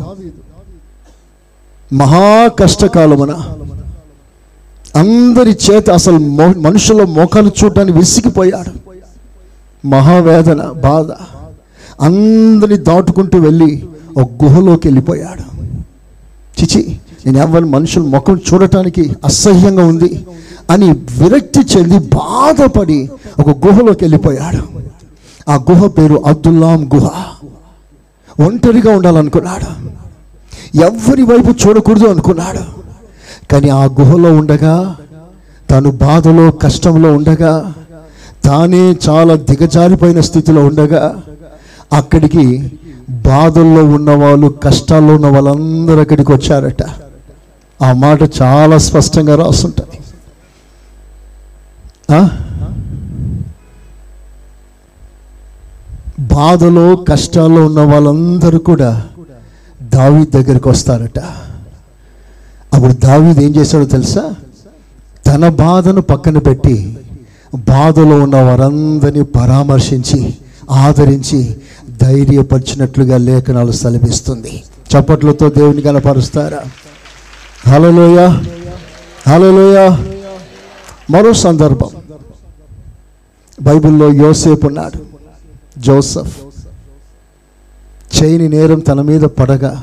మహా కష్టకాలమున అందరి చేత అసలు మనుషుల మోకాలు చూడటానికి విసిగిపోయాడు. మహావేదన, బాధ, అందరిని దాటుకుంటూ వెళ్ళి ఒక గుహలోకి వెళ్ళిపోయాడు. చిచి, నేను ఎవరి మనుషుల ముఖం చూడటానికి అసహ్యంగా ఉంది అని విరక్తి చెంది బాధపడి ఒక గుహలోకి వెళ్ళిపోయాడు. ఆ గుహ పేరు అబ్దుల్లాం గుహ. ఒంటరిగా ఉండాలనుకున్నాడు, ఎవరి వైపు చూడకూడదు అనుకున్నాడు. కానీ ఆ గుహలో ఉండగా, తను బాధలో కష్టంలో ఉండగా, తానే చాలా దిగజారిపోయిన స్థితిలో ఉండగా, అక్కడికి బాధల్లో ఉన్నవాళ్ళు, కష్టాల్లో ఉన్న వాళ్ళందరూ అక్కడికి వచ్చారట. ఆ మాట చాలా స్పష్టంగా రాస్తుంటుంది. బాధలో కష్టాల్లో ఉన్న వాళ్ళందరూ కూడా దావీదు దగ్గరికి వస్తారట. అప్పుడు దావీదు ఏం చేశాడో తెలుసా? తన బాధను పక్కన పెట్టి బాధలో ఉన్న వారందరినీ పరామర్శించి ఆదరించి ధైర్యపరిచినట్లుగా లేఖనాలు సెలవిస్తుంది. చప్పట్లతో దేవుని కనపరుస్తారా? హల్లెలూయా, హల్లెలూయా. మరో సందర్భం, బైబిల్లో యోసేపు ఉన్నాడు, జోసెఫ్. చేయని నేరం తన మీద పడగా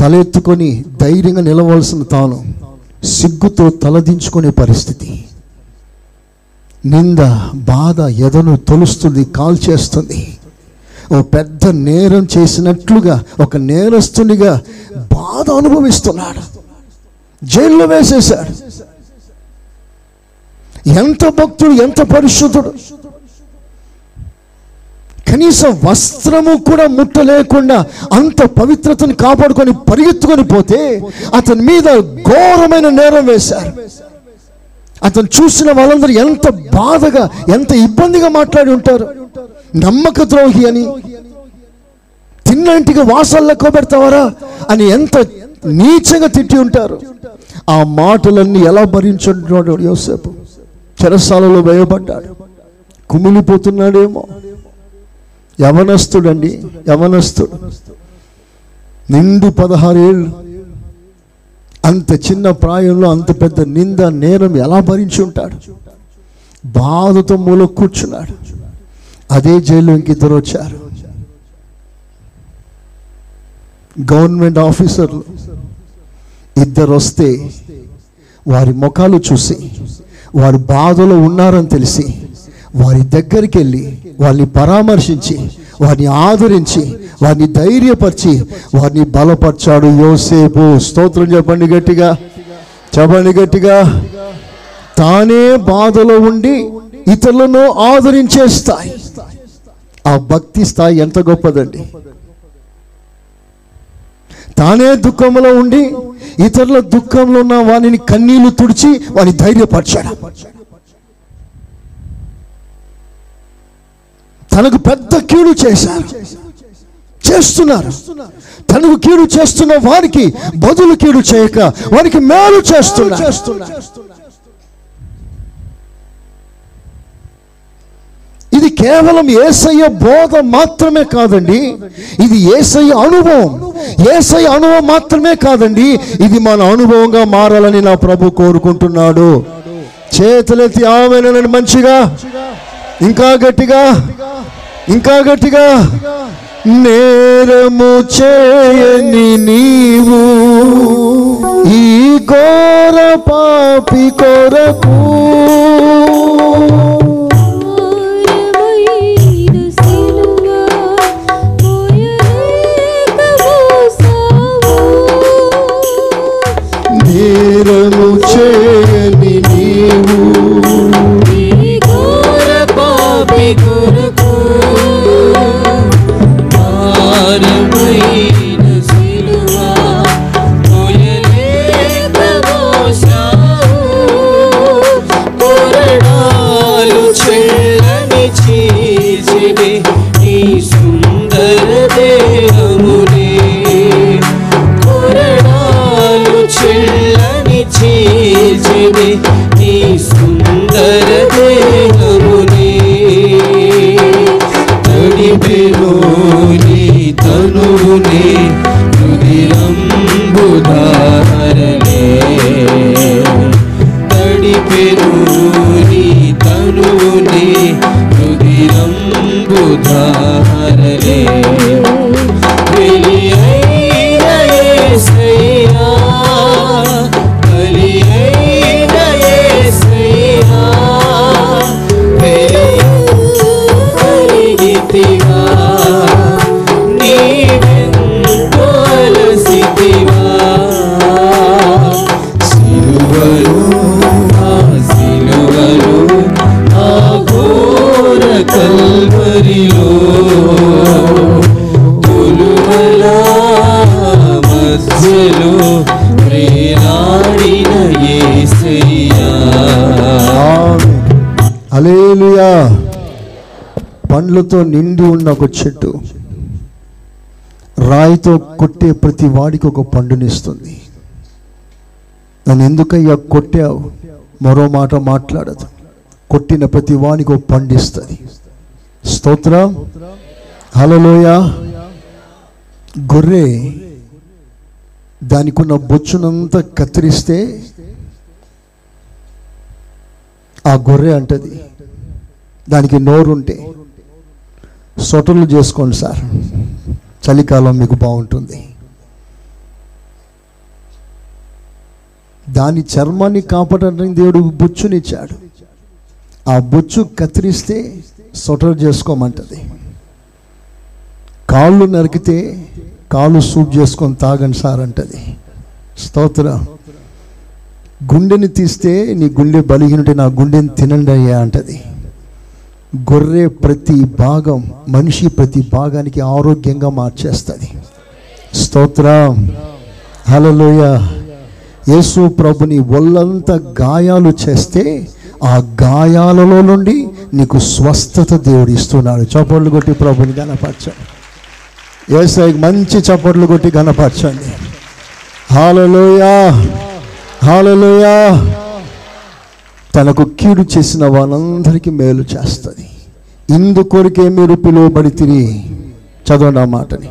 తలెత్తుకొని ధైర్యంగా నిలవాల్సిన తాను సిగ్గుతో తలదించుకునే పరిస్థితి. నింద, బాధ ఎదను తొలుస్తుంది, కాల్చేస్తుంది. ఓ పెద్ద నేరం చేసినట్లుగా, ఒక నేరస్తునిగా బాధ అనుభవిస్తున్నాడు. జైల్లో వేసేశాడు. ఎంత భక్తుడు, ఎంత పరిశుద్ధుడు, కనీసం వస్త్రము కూడా ముట్టలేకుండా అంత పవిత్రతను కాపాడుకొని పరిగెత్తుకొని పోతే అతని మీద ఘోరమైన నేరం వేశారు. అతను చూసిన వాళ్ళందరూ ఎంత బాధగా, ఎంత ఇబ్బందిగా మాట్లాడి ఉంటారు. నమ్మక ద్రోహి అని, తిన్నంటికి వాసాలు లెక్క పెడతావారా అని ఎంత నీచంగా తిట్టి ఉంటారు. ఆ మాటలన్నీ ఎలా భరించుంటున్నాడు యోసేపు? చెరసాలలో భయపడ్డాడు, కుమిలిపోతున్నాడేమో. యవనస్తుడండి, యవనస్తుడు, నిండు పదహారేళ్ళు. అంత చిన్న ప్రాయంలో అంత పెద్ద నింద నేరం ఎలా భరించుంటాడు? బాధతో మూల కూర్చున్నాడు. అదే జైల్లో ఇంకిద్దరు వచ్చారు, గవర్నమెంట్ ఆఫీసర్లు. ఇద్దరు వస్తే వారి ముఖాలు చూసి, వారు బాధలో ఉన్నారని తెలిసి, వారి దగ్గరికి వెళ్ళి వాళ్ళని పరామర్శించి, వారిని ఆదరించి, వారిని ధైర్యపరిచి, వారిని బలపరిచాడు యోసేపు. స్తోత్రం చెప్పండి గట్టిగా, చెప్పండి గట్టిగా. తానే బాధలో ఉండి ఇతరులను ఆదరించే స్థాయి, ఆ భక్తి స్థాయి ఎంత గొప్పదండి. తానే దుఃఖంలో ఉండి ఇతరుల దుఃఖంలో ఉన్న వారిని కన్నీళ్లు తుడిచి వారిని ధైర్యపరిచాడు. తనకు పెద్ద కీడు చేశారు, చేస్తున్నారు. తనకు కీడు చేస్తున్న వారికి బదులు కీడు చేయక వారికి మేలు చేస్తున్నారు. ఇది కేవలం యేసయ్య బోధ మాత్రమే కాదండి, ఇది యేసయ్య అనుభవం. యేసయ్య అనుభవం మాత్రమే కాదండి, ఇది మన అనుభవంగా మారాలని నా ప్రభు కోరుకుంటున్నాడు. చేతులెత్తి ఆమేనండి. మంచిగా, ఇంకా గట్టిగా, ఇంకా గట్టిగా. నేరము చేయని నీవు ఈ ఘోర పాపి కొరకు నేరము చేయని నీవు ఈ ఘోర పాపి కొరకు పండ్లతో నిండి ఉన్న ఒక చెట్టు రాయితో కొట్టే ప్రతి వాడికి ఒక పండునిస్తుంది. నన్ను ఎందుకయ్యా కొట్టావు? మరో మాట మాట్లాడదు. కొట్టిన ప్రతి వాడికి ఒక పండిస్తుంది. స్తోత్ర హల్లెలూయ. గొర్రె దానికి ఉన్న బొచ్చునంతా కత్తిరిస్తే ఆ గొర్రె అంటది, దానికి నోరుంటే, సొటలు చేసుకోండి సార్, చలికాలం మీకు బాగుంటుంది. దాని చర్మాన్ని కాపాడడానికి దేవుడు బొచ్చునిచ్చాడు. ఆ బొచ్చు కత్తిరిస్తే సొటర్ చేసుకోమంటది. కాళ్ళు నరికితే కాళ్ళు సూప్ చేసుకొని తాగండి సార్ అంటది. స్తోత్ర. గుండెని తీస్తే నీ గుండె బలిగినట్టే నా గుండెని తినండి అయ్యా అంటది. గొర్రె ప్రతి భాగం, మనిషి ప్రతి భాగానికి ఆరోగ్యంగా మార్చేస్తుంది. స్తోత్రం హల్లెలూయా. యేసు ప్రభుని ఒళ్ళంతా గాయాలు చేస్తే ఆ గాయాలలో నుండి నీకు స్వస్థత దేవుడు ఇస్తున్నాడు. చప్పట్లు కొట్టి ప్రభుని ఘనపరచండి. యేసయ్యకి మంచి చప్పట్లు కొట్టి ఘనపరచండి. హల్లెలూయా, హల్లెలూయా. తనకు కీడు చేసిన వాళ్ళందరికీ మేలు చేస్తుంది. ఇందుకొరకే మీరు పిలువబడి తిరిగి చదవండి ఆ మాటని.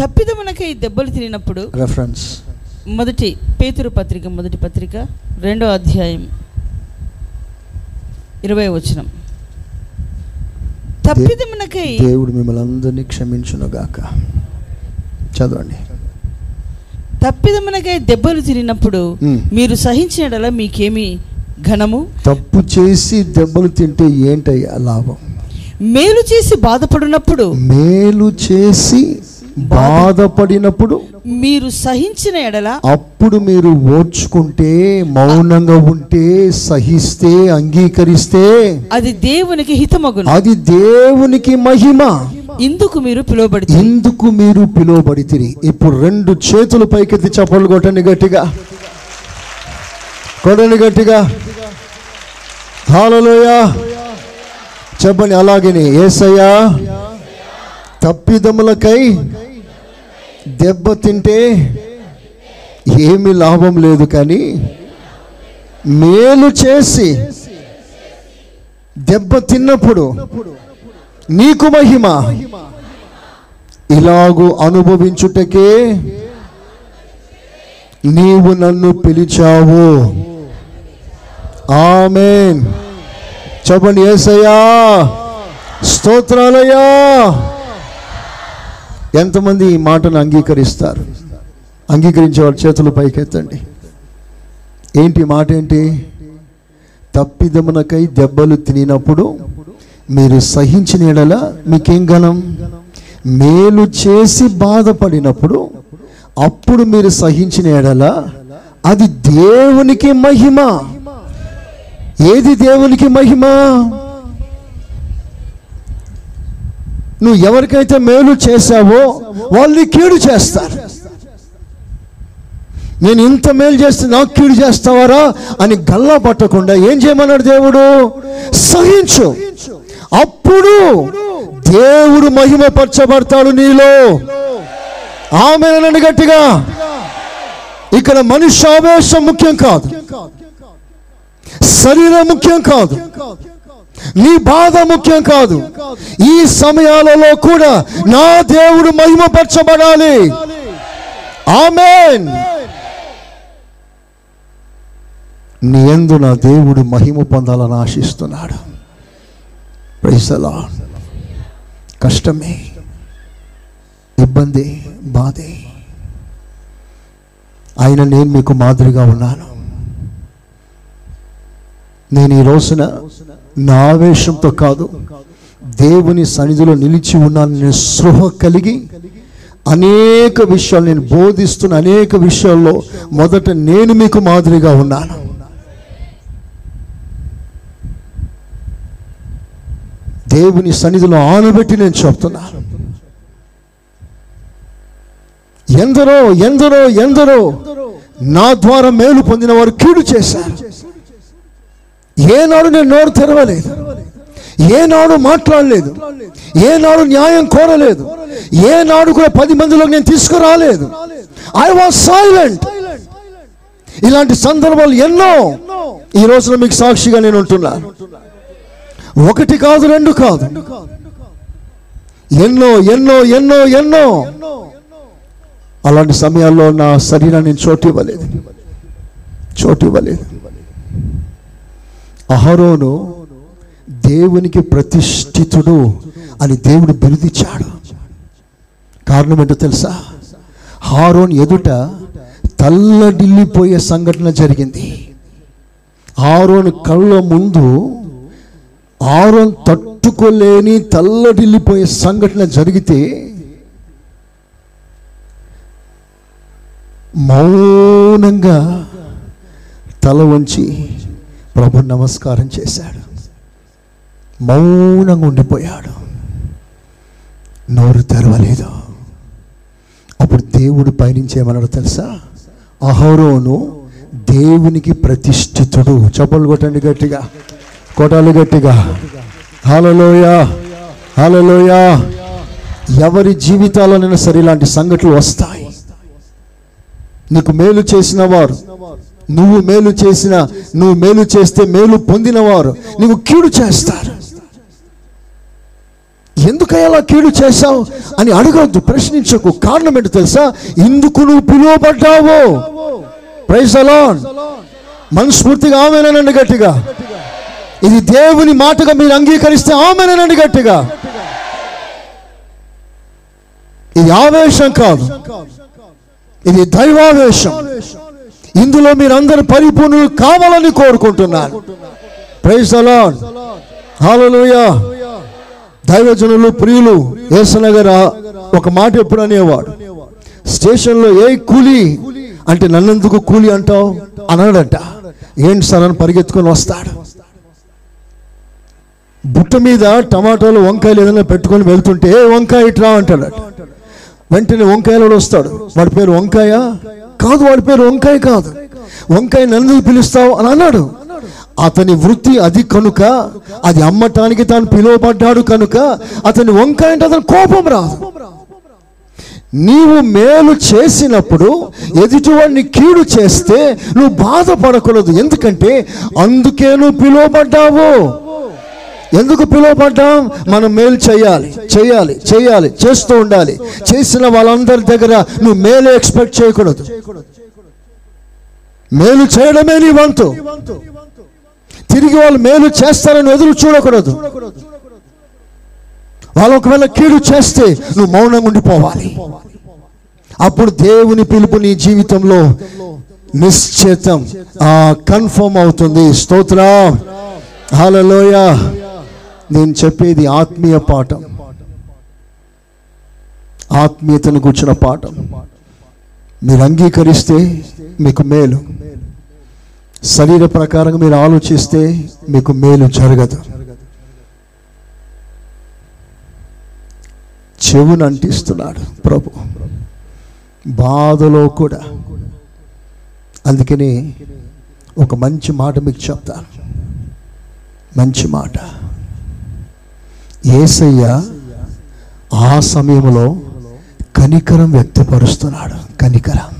తప్పిదమునకై దెబ్బలు తిరిగినప్పుడు రెఫరెన్స్ మొదటి పేతురు పత్రిక మొదటి పత్రిక రెండో అధ్యాయం ఇరవై వచనం. తప్పిదమునకై దేవుడు మిమ్మల్ని అందరినీ క్షమించునుగాక. చదవండి. తప్పిదమునకై దెబ్బలు తిరిగినప్పుడు మీరు సహించినలా మీకేమి ఘనము? తప్పు చేసి దెబ్బలు తింటే ఏంటయ్యా లాభం? మేలు చేసి బాధపడినప్పుడు మేలు చేసి బాధపడినప్పుడు మీరు సహించిన ఎడల అప్పుడు మీరు ఓర్చుకుంటే, మౌనంగా ఉంటే, సహిస్తే, అంగీకరిస్తే అది దేవునికి హితమగును, అది దేవునికి మహిమ. ఇందుకు మీరు పిలువబడి ఇందుకు మీరు పిలువబడితిరి. ఇప్పుడు రెండు చేతులు పైకెత్తి చప్పట్లు కొట్టండి గట్టిగా, కొట్టండి గట్టిగా. హల్లెలూయా చెప్పండి. అలాగనే యేసయ్యా తప్పిదములకై దెబ్బ తింటే ఏమి లాభం లేదు, కానీ మేలు చేసి దెబ్బ తిన్నప్పుడు నీకు మహిమ, ఇలాగూ అనుభవించుటకే నీవు నన్ను పిలిచావు. ఆమేన్. చెప్పండి యేసయ్యా స్తోత్రాలయ్యా. ఎంతమంది ఈ మాటను అంగీకరిస్తారు? అంగీకరించేవాళ్ళు చేతులు పైకెత్తండి. ఏంటి మాట? ఏంటి? తప్పిదమునకై దెబ్బలు తినినప్పుడు మీరు సహించిన ఎడల మీకేం ఘనం? మేలు చేసి బాధపడినప్పుడు అప్పుడు మీరు సహించిన ఎడల అది దేవునికి మహిమ. ఏది దేవునికి మహిమ? నువ్వు ఎవరికైతే మేలు చేశావో వాళ్ళని కీడు చేస్తారు. నేను ఇంత మేలు చేస్తే నాకు కీడు చేస్తావారా అని గల్లా పట్టకుండా ఏం చేయమన్నాడు దేవుడు? సహించు, అప్పుడు దేవుడు మహిమ పరచబడతాడు నీలో. ఆమేనండి గట్టిగా. ఇక్కడ మనుష్యావేశం ముఖ్యం కాదు, శరీరం ముఖ్యం కాదు, నీ బాధ ముఖ్యం కాదు. ఈ సమయాలలో కూడా నా దేవుడు మహిమపరచబడాలి. ఆమేన్. నీ యందు నా దేవుడు మహిమ పొందాలని ఆశిస్తున్నాడు. Praise the lord. కష్టమే, ఇబ్బంది, బాధే అయినా నేను మీకు మాదిరిగా ఉన్నాను. నేను ఈ రోజున నా ఆవేశంతో కాదు, దేవుని సన్నిధిలో నిలిచి ఉన్నాను. నేను స్పృహ కలిగి అనేక విషయాలు నేను బోధిస్తున్న అనేక విషయాల్లో మొదట నేను మీకు మాదిరిగా ఉన్నాను. దేవుని సన్నిధిలో ఆనబెట్టి నేను చెప్తున్నాను. ఎందరో ఎందరో ఎందరో నా ద్వారా మేలు పొందిన వారు కీడు చేశారు. ఏనాడు నేను నోరు తెరవలేదు, ఏనాడు మాట్లాడలేదు, ఏనాడు న్యాయం కోరలేదు, ఏనాడు కూడా పది మందిలోకి నేను తీసుకురాలేదు. I was silent. ఇలాంటి సందర్భాలు ఎన్నో ఈ రోజున మీకు సాక్షిగా నేను ఉంటున్నాను. ఒకటి కాదు, రెండు కాదు, ఎన్నో ఎన్నో ఎన్నో ఎన్నో. అలాంటి సమయాల్లో నా శరీరాన్ని చోటు ఇవ్వలేదు, చోటు ఇవ్వలేదు. అహరోను దేవునికి ప్రతిష్ఠితుడు అని దేవుడు బిరుదిచ్చాడు. కారణం ఏంటో తెలుసా? హారోన్ ఎదుట తల్లడిల్లిపోయే సంఘటన జరిగింది. హారోన్ కళ్ళ ముందు హారోన్ తట్టుకోలేని తల్లడిల్లిపోయే సంఘటన జరిగితే మౌనంగా తల వంచి ప్రభు నమస్కారం చేశాడు. మౌనంగా ఉండిపోయాడు, నోరు తెరవలేదు. అప్పుడు దేవుడు పయనించేమన్నాడు తెలుసా? అహరోను దేవునికి ప్రతిష్ఠితుడు. చప్పలు కొట్టండి గట్టిగా, కొట్టాలి గట్టిగా. హల్లెలూయా, హల్లెలూయా. ఎవరి జీవితాల్లోనైనా సరే ఇలాంటి సంఘటనలు వస్తాయి. నీకు మేలు చేసిన వారు, నువ్వు మేలు చేసిన, నువ్వు మేలు చేస్తే మేలు పొందినవారు నీకు కీడు చేస్తారు. ఎందుకలా కీడు చేశావు అని అడగద్దు, ప్రశ్నించకు. కారణం ఏంటో తెలుసా? ఇందుకు నువ్వు పిలువబడ్డావు. Praise the lord. మనస్ఫూర్తిగా ఆమేనండి గట్టిగా. ఇది దేవుని మాటగా మీరు అంగీకరిస్తే ఆమేనండి గట్టిగా. ఇది ఆవేశం కాదు, ఇది దైవావేశం. ఇందులో మీరు అందరు పరిపూర్ణులు కావాలని కోరుకుంటున్నారు. ప్రైజ్ ది లార్డ్, హల్లెలూయా. దైవజనులు ప్రియులు, యేసునగర ఒక మాట ఎప్పుడు అనేవాడు, స్టేషన్లో ఏ కూలి అంటే నన్నెందుకు కూలి అంటావు అన్నాడట. ఏంటి సార్ అని పరిగెత్తుకొని వస్తాడు. బుట్ట మీద టమాటాలు వంకాయలు ఏదైనా పెట్టుకొని వెళ్తుంటే ఏ వంకాయ ఇట్లా అంటాడట. వెంటనే వంకాయలోడు వస్తాడు. వాడి పేరు వంకాయ కాదు, వాడి పేరు వంకాయ కాదు. వంకాయ నన్ను పిలుస్తావు అని అన్నాడు. అతని వృత్తి అది కనుక, అది అమ్మటానికి తాను పిలువబడ్డాడు కనుక అతని వంకాయ అంటే అతని కోపం రాదు. నీవు మేలు చేసినప్పుడు ఎదుటివాడిని కీడు చేస్తే నువ్వు బాధపడకూడదు. ఎందుకంటే అందుకే నువ్వు పిలువబడ్డావు. ఎందుకు పిలువబడ్డాం? మనం మేలు చేయాలి, చేయాలి, చేయాలి, చేస్తూ ఉండాలి. చేసిన వాళ్ళందరి దగ్గర నువ్వు మేలు ఎక్స్పెక్ట్ చేయకూడదు. మేలు చేయడమే నీ వంతు. తిరిగి వాళ్ళు మేలు చేస్తారని ఎదురు చూడకూడదు. వాళ్ళు ఒకవేళ కీడు చేస్తే నువ్వు మౌనంగా ఉండిపోవాలి. అప్పుడు దేవుని పిలుపు నీ జీవితంలో నిశ్చితం, కన్ఫర్మ్ అవుతుంది. స్తోత్రం, హల్లెలూయా. నేను చెప్పేది ఆత్మీయ పాఠం, ఆత్మీయతను కూర్చున్న పాఠం. మీరు అంగీకరిస్తే మీకు మేలు, శరీర ప్రకారంగా మీరు ఆలోచిస్తే మీకు మేలు జరగదు. చెవును అంటిస్తున్నాడు ప్రభు బాధలో కూడా. అందుకని ఒక మంచి మాట మీకు చెప్తాను, మంచి మాట. యేసయ్య ఆ సమయంలో కనికరం వ్యక్తపరుస్తున్నాడు. కనికరం.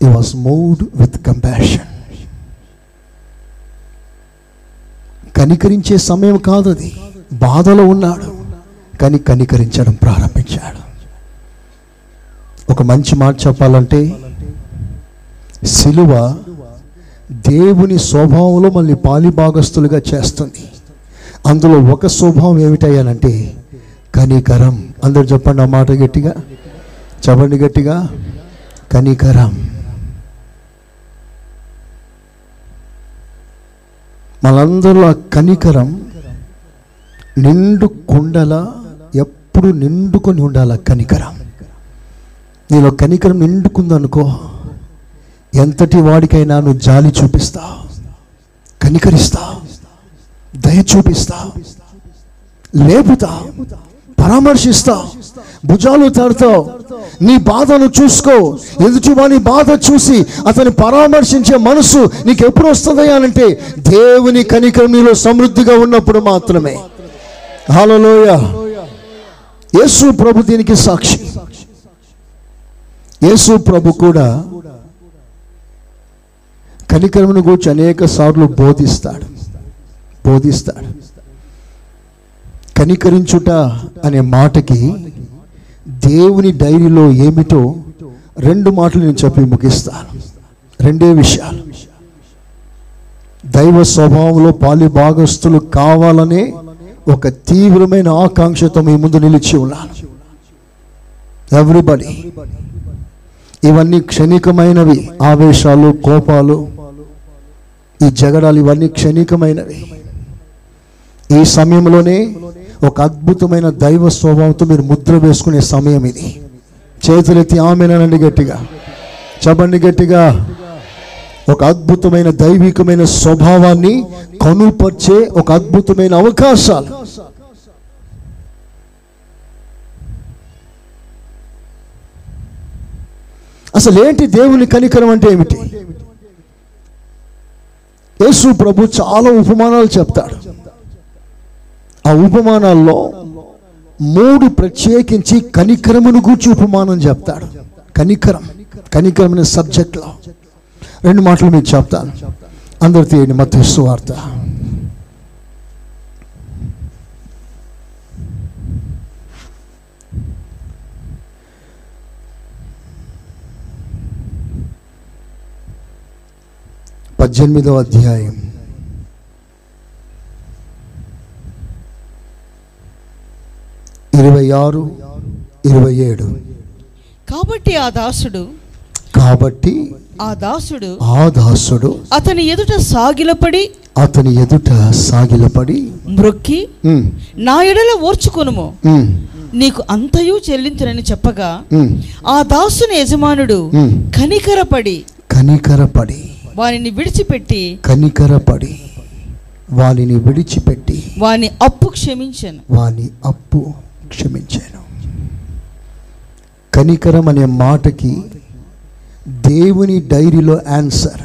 He was moved with compassion. కనికరించే సమయం కాదు అది. బాధలో ఉన్నాడు కానీ కనికరించడం ప్రారంభించాడు. ఒక మంచి మాట చెప్పాలంటే సిలువ దేవుని స్వభావంలో మళ్ళీ పాలిభాగస్తులుగా చేస్తుంది. అందులో ఒక స్వభావం ఏమిటయ్యానంటే కనికరం. అందరు చెప్పండి ఆ మాట గట్టిగా, చెప్పండి గట్టిగా, కనికరం. మనందరిలో ఆ కనికరం నిండు కుండలా ఎప్పుడు నిండుకొని ఉండాలి. కనికరం నీలో కనికరం నిండుకుందనుకో, ఎంతటి వాడికైనా నువ్వు జాలి చూపిస్తావు, కనికరిస్తావు, దయ చూపిస్తావు, లేపుతావు, పరామర్శిస్తావు, భుజాలు తడతావు. నీ బాధను చూసుకో. ఎదుటివాని బాధ చూసి అతన్ని పరామర్శించే మనసు నీకు ఎప్పుడు వస్తుందయ్యా అంటే దేవుని కనికరం నీలో సమృద్ధిగా ఉన్నప్పుడు మాత్రమే. హల్లెలూయా. యేసు ప్రభు దీనికి సాక్షి. యేసు ప్రభు కూడా కనికరమును గురించి అనేక సార్లు బోధిస్తాడు, బోధిస్తాడు. కనికరించుట అనే మాటకి దేవుని డైరీలో ఏమిటో రెండు మాటలు నేను చెప్పి ముగిస్తాను. రెండే విషయాలు. దైవ స్వభావంలో పాలిభాగస్తులు కావాలనే ఒక తీవ్రమైన ఆకాంక్షతో మీ ముందు నిలిచి ఉన్నాను. ఎవ్రీబడి. ఇవన్నీ క్షణికమైనవి. ఆవేశాలు, కోపాలు, ఈ జగడాలు ఇవన్నీ క్షణికమైనవి. ఈ సమయంలోనే ఒక అద్భుతమైన దైవ స్వభావంతో మీరు ముద్ర వేసుకునే సమయం ఇది. చేతులెత్తి ఆమేనండి గట్టిగా, చెప్పండి గట్టిగా. ఒక అద్భుతమైన దైవికమైన స్వభావాన్ని కనుపరిచే ఒక అద్భుతమైన అవకాశాలు. అసలు ఏంటి దేవుని కనికరం అంటే ఏమిటి? యేసు ప్రభు చాలా ఉపమానాలు చెప్తాడు. ఆ ఉపమానాల్లో మూడు ప్రత్యేకించి కనికరమును గూర్చి ఉపమానం చెప్తాడు. కనికరం కనికరం అనే సబ్జెక్ట్లో రెండు మాటలు మీకు చెప్తాను, అందరు తీయండి. మత్తయి సువార్త పద్దెనిమిదవ అధ్యాయం ఇరవై ఆరు ఇరవై ఏడు. కాబట్టి ఆ దాసుడు కాబట్టి ఆ దాసుడు ఆ దాసుడు అతని ఎదుట సాగిలపడి అతని ఎదుట సాగిలపడి మ్రొక్కి, నా ఎడల ఓర్చుకొనుము, నీకు అంతయు చెల్లించునని చెప్పగా, ఆ దాసుని యజమానుడు కనికరపడి కనికరపడి వానిని విడిచిపెట్టి కనికరపడి వానిని విడిచిపెట్టి వాని అప్పు క్షమించాను వాని అప్పు క్షమించాను. కనికరం అనే మాటకి దేవుని డైరీలో ఆన్సర్.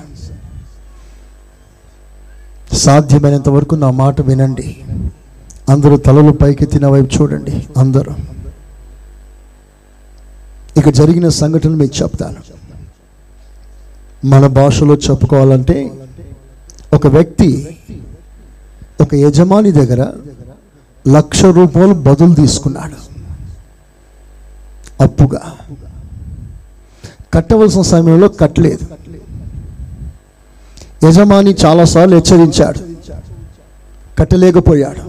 సాధ్యమైనంత వరకు నా మాట వినండి. అందరూ తలలు పైకెత్తి నా వైపు చూడండి. అందరూ ఇక జరిగిన సంఘటన మీకు చెప్తాను. మన భాషలో చెప్పుకోవాలంటే ఒక వ్యక్తి ఒక యజమాని దగ్గర లక్ష రూపాయలు బదులు తీసుకున్నాడు అప్పుగా. కట్టవలసిన సమయంలో కట్టలేదు. యజమాని చాలాసార్లు హెచ్చరించాడు, కట్టలేకపోయాడు.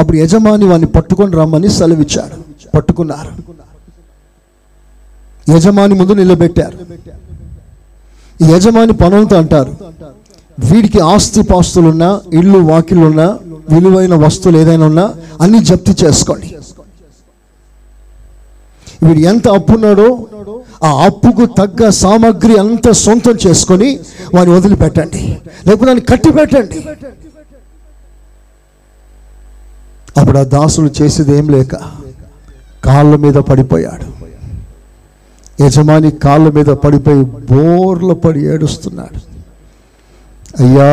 అప్పుడు యజమాని వాడిని పట్టుకొని రమ్మని సెలవిచ్చాడు. పట్టుకున్నారు, యజమాని ముందు నిలబెట్టారు. యజమాని పనులతో అంటారు, వీడికి ఆస్తి పాస్తులున్నా, ఇళ్ళు వాకిళ్ళున్నా, విలువైన వస్తువులు ఏదైనా ఉన్నా అన్ని జప్తి చేసుకోండి. వీడు ఎంత అప్పున్నాడో ఆ అప్పుకు తగ్గ సామాగ్రి అంతా సొంతం చేసుకొని వాడిని వదిలిపెట్టండి, లేకుండా కట్టి పెట్టండి. అప్పుడు ఆ దాసులు చేసేది ఏం లేక కాళ్ళ మీద పడిపోయాడు. యజమాని కాళ్ళ మీద పడిపోయి బోర్ల పడి ఏడుస్తున్నాడు. అయ్యా,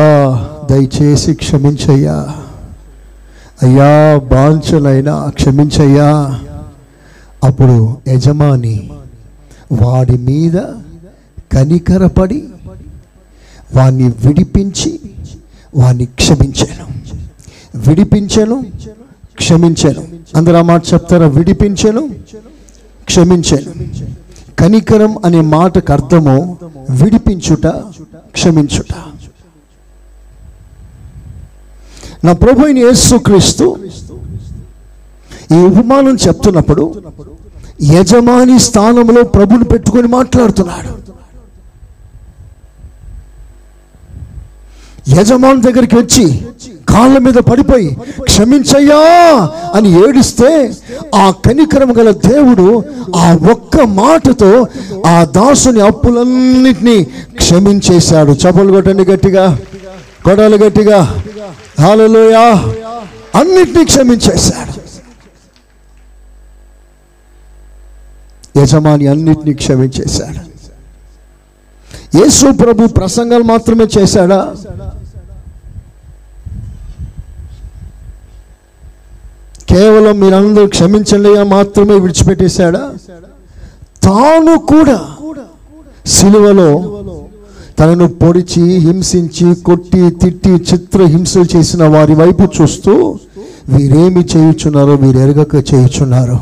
దయచేసి క్షమించయ్యా, అయ్యా బాంచలైనా క్షమించయ్యా. అప్పుడు యజమాని వాడి మీద కనికరపడి వాణ్ణి విడిపించి వాణ్ణి క్షమించాను విడిపించాను క్షమించాను. అందరూ ఆ మాట చెప్తారా? విడిపించాను, క్షమించాను. కనికరం అనే మాటకు అర్థము విడిపించుట, క్షమించుట. నా ప్రభు అయిన యేసుక్రీస్తు ఈ ఉపమానం చెప్తున్నప్పుడు యజమాని స్థానంలో ప్రభుని పెట్టుకొని మాట్లాడుతున్నాడు. యజమాని దగ్గరికి వచ్చి కాళ్ళ మీద పడిపోయి క్షమించయ్యా అని ఏడిస్తే ఆ కనికరం గల దేవుడు ఆ ఒక్క మాటతో ఆ దాసుని అప్పులన్నిటినీ క్షమించేశాడు. చపలు కొట్టండి గట్టిగా, కొడాలి గట్టిగా, హల్లెలూయా. అన్నిటినీ క్షమించేశాడు. యజమాని అన్నిటినీ క్షమించేశాడు. యేసు ప్రభు ప్రసంగాలు మాత్రమే చేశాడా? కేవలం మీరందరూ క్షమించండి మాత్రమే విడిచిపెట్టేశాడా? తాను కూడా సిలువలో తనను పొడిచి, హింసించి, కొట్టి, తిట్టి, చిత్రహింసలు చేసిన వారి వైపు చూస్తూ వీరేమి చేయుచున్నారో వీరు ఎరగక చేయుచున్నారు,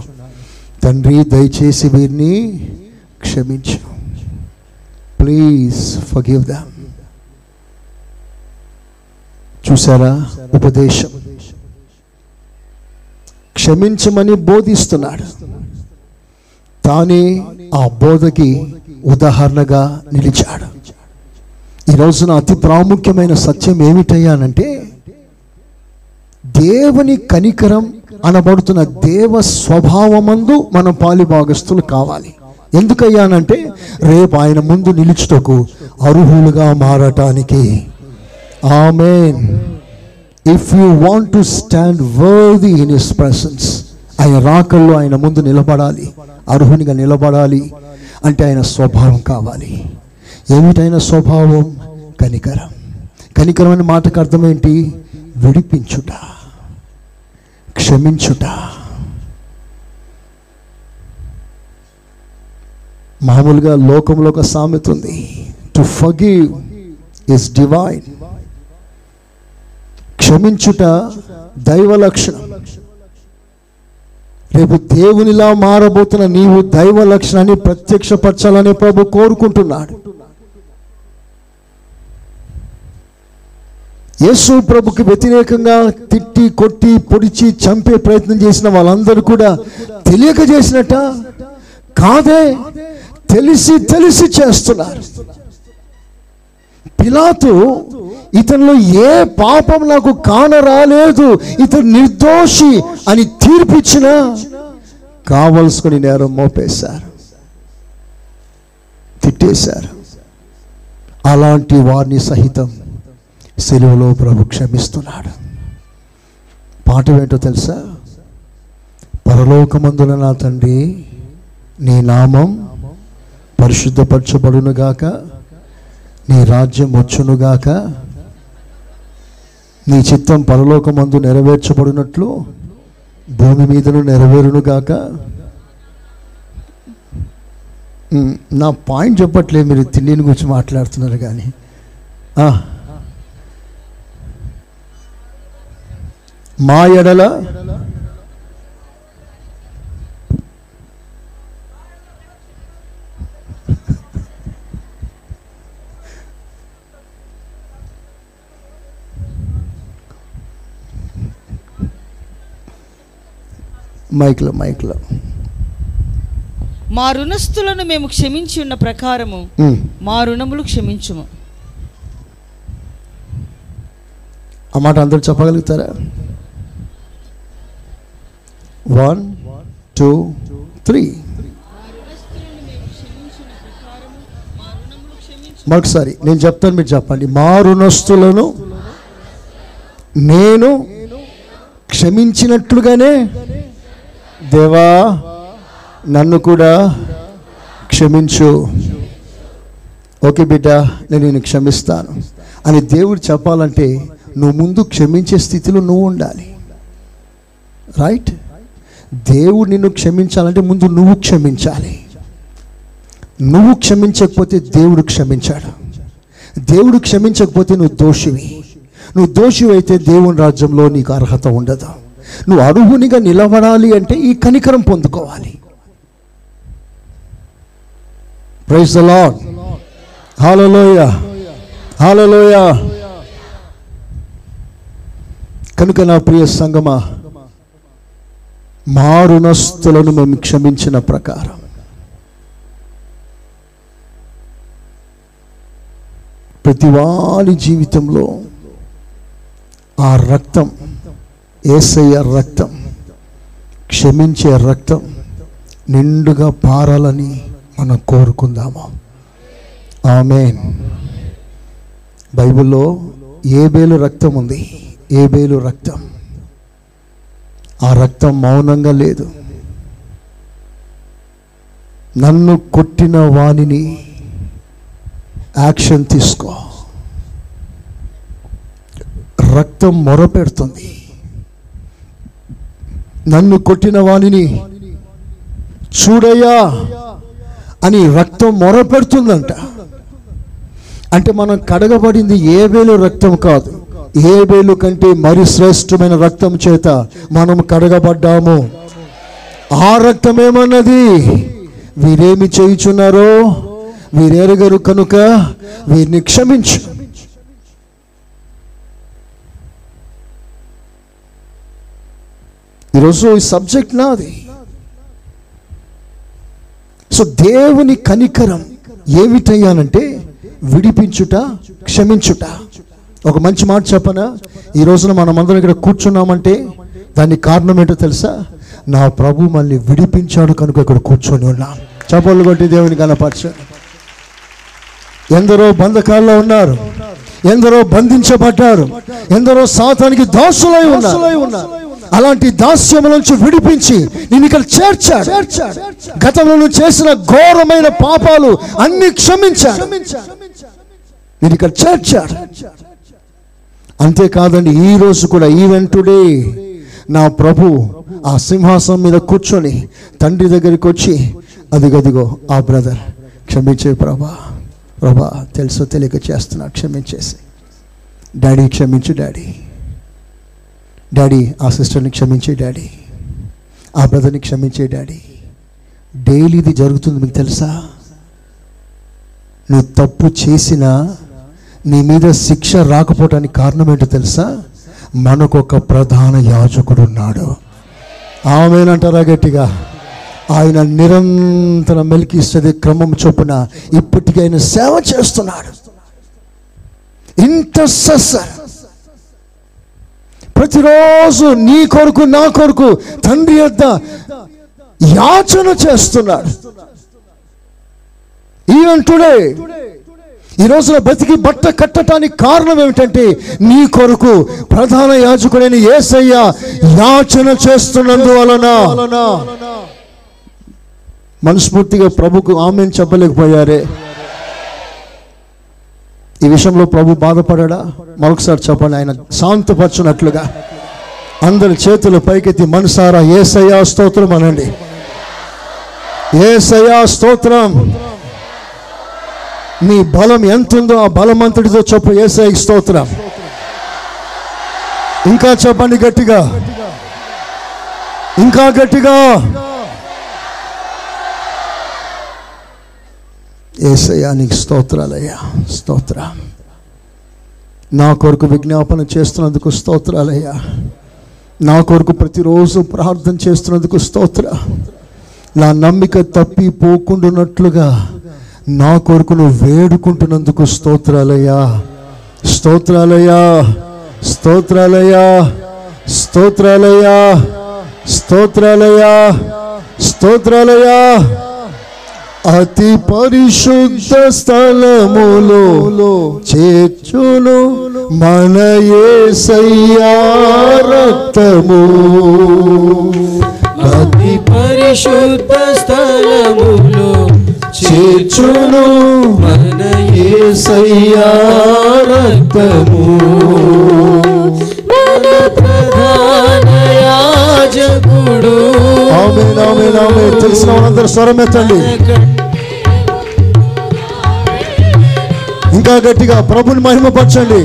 తండ్రి దయచేసి వీరిని క్షమించు, ప్లీజ్ ఫర్గివ్ దెమ్. చూసారా ఉపదేశం? క్షమించమని బోధిస్తున్నాడు. తానే ఆ బోధకి ఉదాహరణగా నిలిచాడు. ఈ రోజున అతి ప్రాముఖ్యమైన సత్యం ఏమిటయ్యానంటే దేవుని కనికరం అనబడుతున్న దేవ స్వభావమందు మనం పాలిభాగస్తులు కావాలి. ఎందుకయ్యానంటే రేపు ఆయన ముందు నిలుచుటకు అర్హులుగా మారటానికి. ఆమేన్. If you want to stand worthy in his presence, ఆయన రాకల్లో ఆయన ముందు నిలబడాలి, అర్హునిగా నిలబడాలి. అంటే ఆయన స్వభావం కావాలి. ఏమిటైన స్వభావం? కనికరం. కనికరం అనే మాటకు అర్థమేంటి? విడిపించుట, క్షమించుట. మామూలుగా లోకంలో ఒక సామెత ఉంది, టు ఫర్గివ్ ఇస్ డివైన్. క్షమించుట దైవ లక్షణం. రేపు దేవునిలా మారబోతున్న నీవు దైవ లక్షణాన్ని ప్రత్యక్షపరచాలని ప్రభు కోరుకుంటున్నాడు. యేసు ప్రభుకి వ్యతిరేకంగా తిట్టి కొట్టి పొడిచి చంపే ప్రయత్నం చేసిన వాళ్ళందరూ కూడా తెలియక చేసినట్ట కాదే, తెలిసి తెలిసి చేస్తున్నారు. పిలాతు ఇతనిలో ఏ పాపం నాకు కానరాలేదు, ఇతను నిర్దోషి అని తీర్పిచ్చినా కావలసుకొని నేరం మోపేశారు, తిట్టేశారు. అలాంటి వారిని సహితం సిలువలో ప్రభు క్షమిస్తున్నాడు. పాఠం ఏంటో తెలుసా? పరలోకమందున నా తండ్రి, నీ నామం పరిశుద్ధపరచబడునుగాక, నీ రాజ్యం వచ్చునుగాక, నీ చిత్తం పరలోకమందు నెరవేర్చబడినట్లు భూమి మీదను నెరవేరునుగాక. నా పాయింట్ చెప్పట్లే, మీరు తిండిని గురించి మాట్లాడుతున్నారు. కానీ మా ఎడల మైక్లో మైక్లో మా రుణస్థులను మేము క్షమించి ఉన్న ప్రకారము మా రుణములు క్షమించుము. ఆ మాట అందరూ చెప్పగలుగుతారా? వన్ టూ త్రీ, మరొకసారి నేను చెప్తాను, మీరు చెప్పండి. మా రుణస్థులను నేను క్షమించినట్లుగానే దేవా నన్ను కూడా క్షమించు. ఓకే బిడ్డ, నేను నేను క్షమిస్తాను అని దేవుడు చెప్పాలంటే నువ్వు ముందు క్షమించే స్థితిలో నువ్వు ఉండాలి, రైట్? దేవుడు నిన్ను క్షమించాలంటే ముందు నువ్వు క్షమించాలి. నువ్వు క్షమించకపోతే దేవుడు క్షమించాడు. దేవుడు క్షమించకపోతే నువ్వు దోషివి. నువ్వు దోషివి అయితే దేవుని రాజ్యంలో నీకు అర్హత ఉండదు. నువ్వు అర్హునిగా నిలబడాలి అంటే ఈ కనికరం పొందుకోవాలి. ప్రైజ్ ద లార్డ్, హల్లెలూయా, హల్లెలూయా. కనుక నా ప్రియ సంగమా, మా రుణస్థులను మేము క్షమించిన ప్రకారం. ప్రతి వారి జీవితంలో ఆ రక్తం, యేసయ్య రక్తం, క్షమించే రక్తం నిండుగా పారాలని మనం కోరుకుందాము. ఆమేన్. బైబిల్లో ఏబేలు రక్తం ఉంది. ఏబేలు రక్తం, ఆ రక్తం మౌనంగా లేదు. నన్ను కొట్టిన వానిని యాక్షన్ తీసుకో. రక్తం మొరపెడుతుంది, నన్ను కొట్టిన వానిని చూడయ్యా అని రక్తం మొరపెడుతుందంట. అంటే మనం కడగబడింది ఏబేలు రక్తం కాదు, ఏబేలు కంటే మరి శ్రేష్టమైన రక్తం చేత మనం కడగబడ్డాము. ఆ రక్తం ఏమన్నది? వీరేమి చేయుచున్నారో వీరెరుగరు, కనుక వీరిని క్షమించు. ఈరోజు ఈ సబ్జెక్ట్ నాది. సో దేవుని కనికరం ఏమిటయ్యానంటే విడిపించుట, క్షమించుట. ఒక మంచి మాట చెప్పనా? ఈ రోజున మనం అందరం ఇక్కడ కూర్చున్నామంటే దానికి కారణం ఏంటో తెలుసా? నా ప్రభు మనల్ని విడిపించాడు కనుక ఇక్కడ కూర్చొని ఉన్నాం. చప్పట్లు కొట్టి దేవుని గణపరచు. ఎందరో బంధకాల్లో ఉన్నారు, ఎందరో బంధించబడ్డారు, ఎందరో సాతానికి దాసులై ఉన్నారు. అలాంటి దాస్యం నుంచి విడిపించి నేను ఇక్కడ చేర్చాడు. గతంలో చేసిన ఘోరమైన పాపాలు అన్ని క్షమించాడు, నేను ఇక్కడ చేర్చాడు. అంతేకాదండి, ఈ రోజు కూడా ఈవెన్ టుడే నా ప్రభు ఆ సింహాసనం మీద కూర్చొని తండ్రి దగ్గరికి వచ్చి, అదిగదిగో ఆ బ్రదర్, క్షమించే ప్రభా, ప్రభా తెలుసో తెలియక చేస్తున్నా, క్షమించేసి డాడీ, క్షమించు డాడీ, డాడీ ఆ సిస్టర్ని క్షమించే డాడీ, ఆ బ్రదర్ని క్షమించే డాడీ. డైలీ ఇది జరుగుతుంది. మీకు తెలుసా, నువ్వు తప్పు చేసినా నీ మీద శిక్ష రాకపోవటానికి కారణం ఏంటో తెలుసా? మనకొక ప్రధాన యాజకుడు ఉన్నాడు. ఆమేన్ అంటారా గట్టిగా? ఆయన నిరంతరం మెలికిస్తుంది క్రమం చొప్పున ఇప్పటికీ ఆయన సేవ చేస్తున్నాడు. ఇంటర్సెసర్, ప్రతిరోజు నీ కొరకు నా కొరకు తండ్రి యొద్ద యాచన చేస్తున్నాడు. ఈవెన్ టుడే ఈ రోజున బ్రతికి బట్ట కట్టడానికి కారణం ఏమిటంటే నీ కొరకు ప్రధాన యాజకుడైన యేసయ్య యాచన చేస్తున్నందువలన. మనస్ఫూర్తిగా ప్రభుకు ఆమేన్ చెప్పలేకపోయారే. ఈ విషయంలో ప్రభు బాధపడడా? మరొకసారి చెప్పండి, ఆయన శాంతపరచునట్లుగా అందరి చేతులు పైకెత్తి మనసారా యేసయ్య స్తోత్రం అనండి. యేసయ్య స్తోత్రం. నీ బలం ఎంత ఉందో ఆ బలం అంతటితో చెప్పు యేసయ్య స్తోత్రం. ఇంకా చెప్పండి గట్టిగా, ఇంకా గట్టిగా యేసయ్య నీకు స్తోత్రాలయ్యా, స్తోత్ర. నా కొరకు విజ్ఞాపన చేస్తున్నందుకు స్తోత్రాలయ్యా. నా కొరకు ప్రతిరోజు ప్రార్థన చేస్తున్నందుకు స్తోత్ర. నా నమ్మిక తప్పిపోకుండానట్లుగా నా కొరకు నువ్వు వేడుకుంటున్నందుకు స్తోత్రాలయ్యా, స్తోత్రాలయ్యా, స్తోత్రాలయ్యా, స్తోత్రాలయ్యా, స్తోత్రాలయ్యా, స్తోత్రాలయ్యా. అతి పరిశుద్ధ స్థలములో చేర్చును మన యేసయ్యా రక్తము. అతి పరిశుద్ధ స్థలములో చేర్చును మన యేసయ్యా రక్తము. మన ప్రధాన యాజకుడు. ఆమేన్, ఆమేన్, ఆమేన్. తెలిసిన వాళ్ళందరూ స్వరం ఎత్తండి. ఇంకా గట్టిగా ప్రభుని మహిమపరచండి.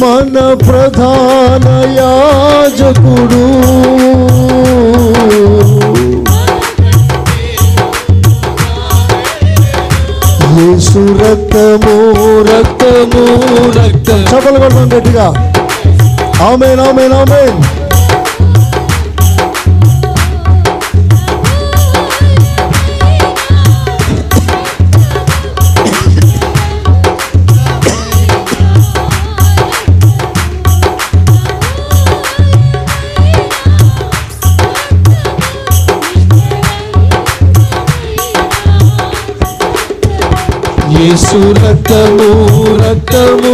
మన ప్రధాన యాజకుడు యేసు రక్తము, రక్తము, రక్తము. చప్పలు కొట్టండి గట్టిగా. ఆమేన్, ఆమేన్, ఆమేన్. యేసు రక్తము, రక్తము,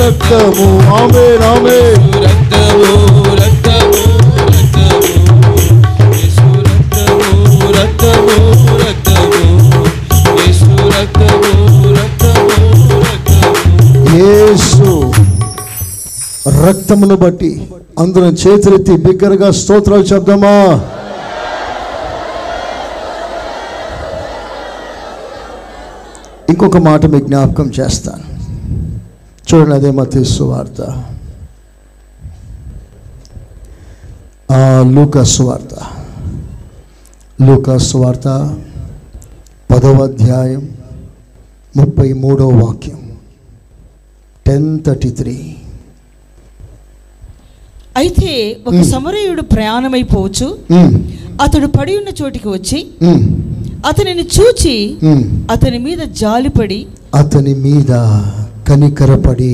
రక్తము. ఆమేన్, ఆమేన్. రక్తము, రక్తము, రక్తము. యేసు రక్తము, రక్తము, రక్తము. యేసు రక్తము, రక్తము, రక్తము. యేసు రక్తమును బట్టి అందరం చేతులెత్తి బిగ్గరగా స్తోత్రాలు చెప్దామా? ఇంకొక మాట మీకు జ్ఞాపకం చేస్తాను చూడండి, అదే మత్తయి సువార్త, లూకా సువార్త, లూకా సువార్త పదవ అధ్యాయం ముప్పై మూడవ వాక్యం, టెన్ థర్టీ త్రీ. అయితే ఒక సమరయుడు ప్రయాణమైపోవచ్చు, అతడు పడి ఉన్న చోటికి వచ్చి అతనిని చూచి అతని మీద జాలిపడి, అతని మీద కనికరపడి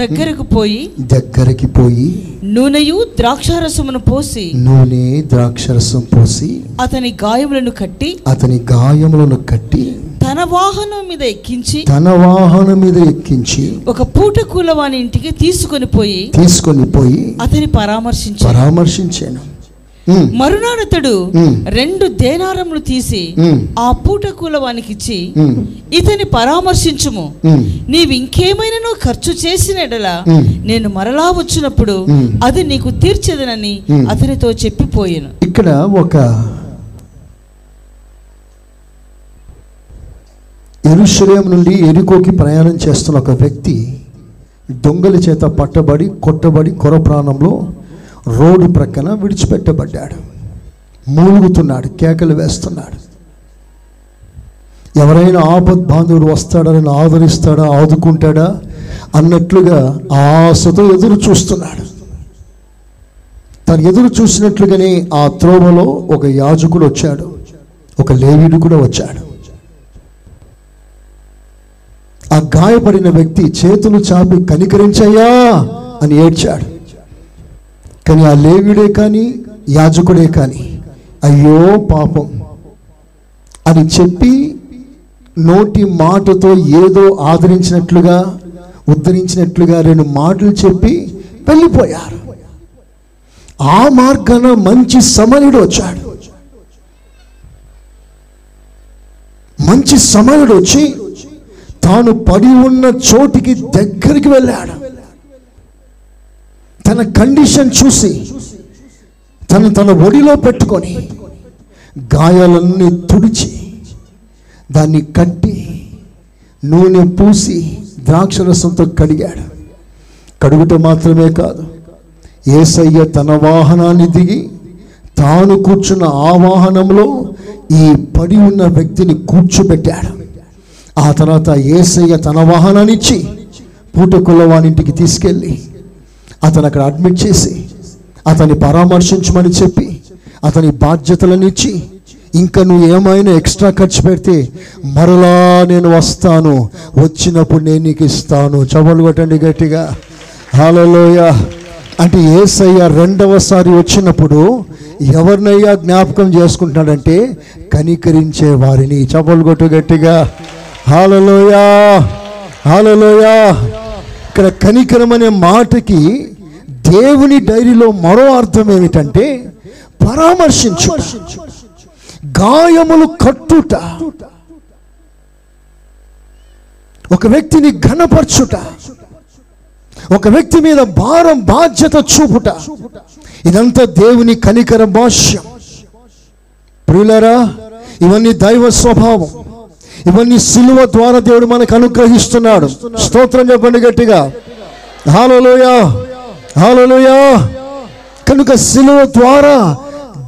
దగ్గరకు పోయి దగ్గరికి పోయి నూనెయు ద్రాక్షరసమును పోసి నూనె ద్రాక్షరసం పోసి అతని గాయములను కట్టి అతని గాయములను కట్టి తన వాహనం మీద ఎక్కించి తన వాహనం మీద ఎక్కించి ఒక పూటకూల వాని ఇంటికి తీసుకొని పోయి తీసుకొని పోయి అతని పరామర్శించి పరామర్శించాను. మరునాడతడు రెండు దేనారములు తీసి ఆ పూటకూల వానికి ఇచ్చి ఇతని పరామర్శించుము, నీవింకేమైనా ఖర్చు చేసిన ఎడల నేను మరలా వచ్చినప్పుడు అది నీకు తీర్చదనని అతనితో చెప్పిపోయాను. ఇక్కడ ఒక యెరూషలేము నుండి ఎరికోకి ప్రయాణం చేస్తున్న ఒక వ్యక్తి దొంగల చేత పట్టబడి కొట్టబడి కొర ప్రాణంలో రోడ్డు ప్రక్కన విడిచిపెట్టబడ్డాడు. మూలుగుతున్నాడు, కేకలు వేస్తున్నాడు. ఎవరైనా ఆపద్బాంధవుడు వస్తాడా, నన్ను ఆదరిస్తాడా, ఆదుకుంటాడా అన్నట్లుగా ఆశతో ఎదురు చూస్తున్నాడు. తను ఎదురు చూసినట్లుగానే ఆ త్రోవలో ఒక యాజకుడు వచ్చాడు, ఒక లేవీయుడు కూడా వచ్చాడు. ఆ గాయపడిన వ్యక్తి చేతులు చాపి కనికరించయ్యా అని ఏడ్చాడు. కానీ ఆ లేవీయుడే కానీ యాజకుడే కానీ అయ్యో పాపం అని చెప్పి నోటి మాటతో ఏదో ఆదరించినట్లుగా ఉద్ధరించినట్లుగా రెండు మాటలు చెప్పి వెళ్ళిపోయారు. ఆ మార్గాన మంచి సమరయుడు వచ్చాడు. మంచి సమరయుడు వచ్చి తాను పడి ఉన్న చోటికి దగ్గరికి వెళ్ళాడు. తన కండిషన్ చూసి తను తన ఒడిలో పెట్టుకొని గాయాలన్నీ తుడిచి దాన్ని కట్టి నూనె పూసి ద్రాక్షరసంతో కడిగాడు. కడుగుట మాత్రమే కాదు, యేసయ్య తన వాహనాన్ని దిగి తాను కూర్చున్న ఆ వాహనంలో ఈ పడి ఉన్న వ్యక్తిని కూర్చోబెట్టాడు. ఆ తర్వాత యేసయ్య తన వాహనాన్ని ఇచ్చి పూటకుల వానింటికి తీసుకెళ్ళి అతను అక్కడ అడ్మిట్ చేసి అతన్ని పరామర్శించమని చెప్పి అతని బాధ్యతలను ఇచ్చి ఇంకా నువ్వు ఏమైనా ఎక్స్ట్రా ఖర్చు పెడితే మరలా నేను వస్తాను, వచ్చినప్పుడు నేను నీకు ఇస్తాను. చవలు కొట్టండి గట్టిగా హల్లెలూయా. అంటే యేసయ్య రెండవసారి వచ్చినప్పుడు ఎవరినయ్యా జ్ఞాపకం చేసుకుంటున్నాడంటే కనికరించే వారిని. చవలు కొట్టు గట్టిగా హల్లెలూయా హల్లెలూయా. ఇక్కడ కనికరం అనే మాటకి దేవుని డైరీలో మరో అర్థం ఏమిటంటే పరామర్శించు, గాయములు కట్టుట, ఒక వ్యక్తిని ఘనపరచుట, ఒక వ్యక్తి మీద భారం బాధ్యత చూపుట, ఇదంతా దేవుని కనికర భాష్యం. ప్రియులారా, ఇవన్నీ దైవ స్వభావం. ఇవన్నీ సిలువ ద్వారా దేవుడు మనకు అనుగ్రహిస్తున్నాడు. స్తోత్రం చెప్పండి గట్టిగా హల్లెలూయా హల్లెలూయా. కనుక సిలువ ద్వారా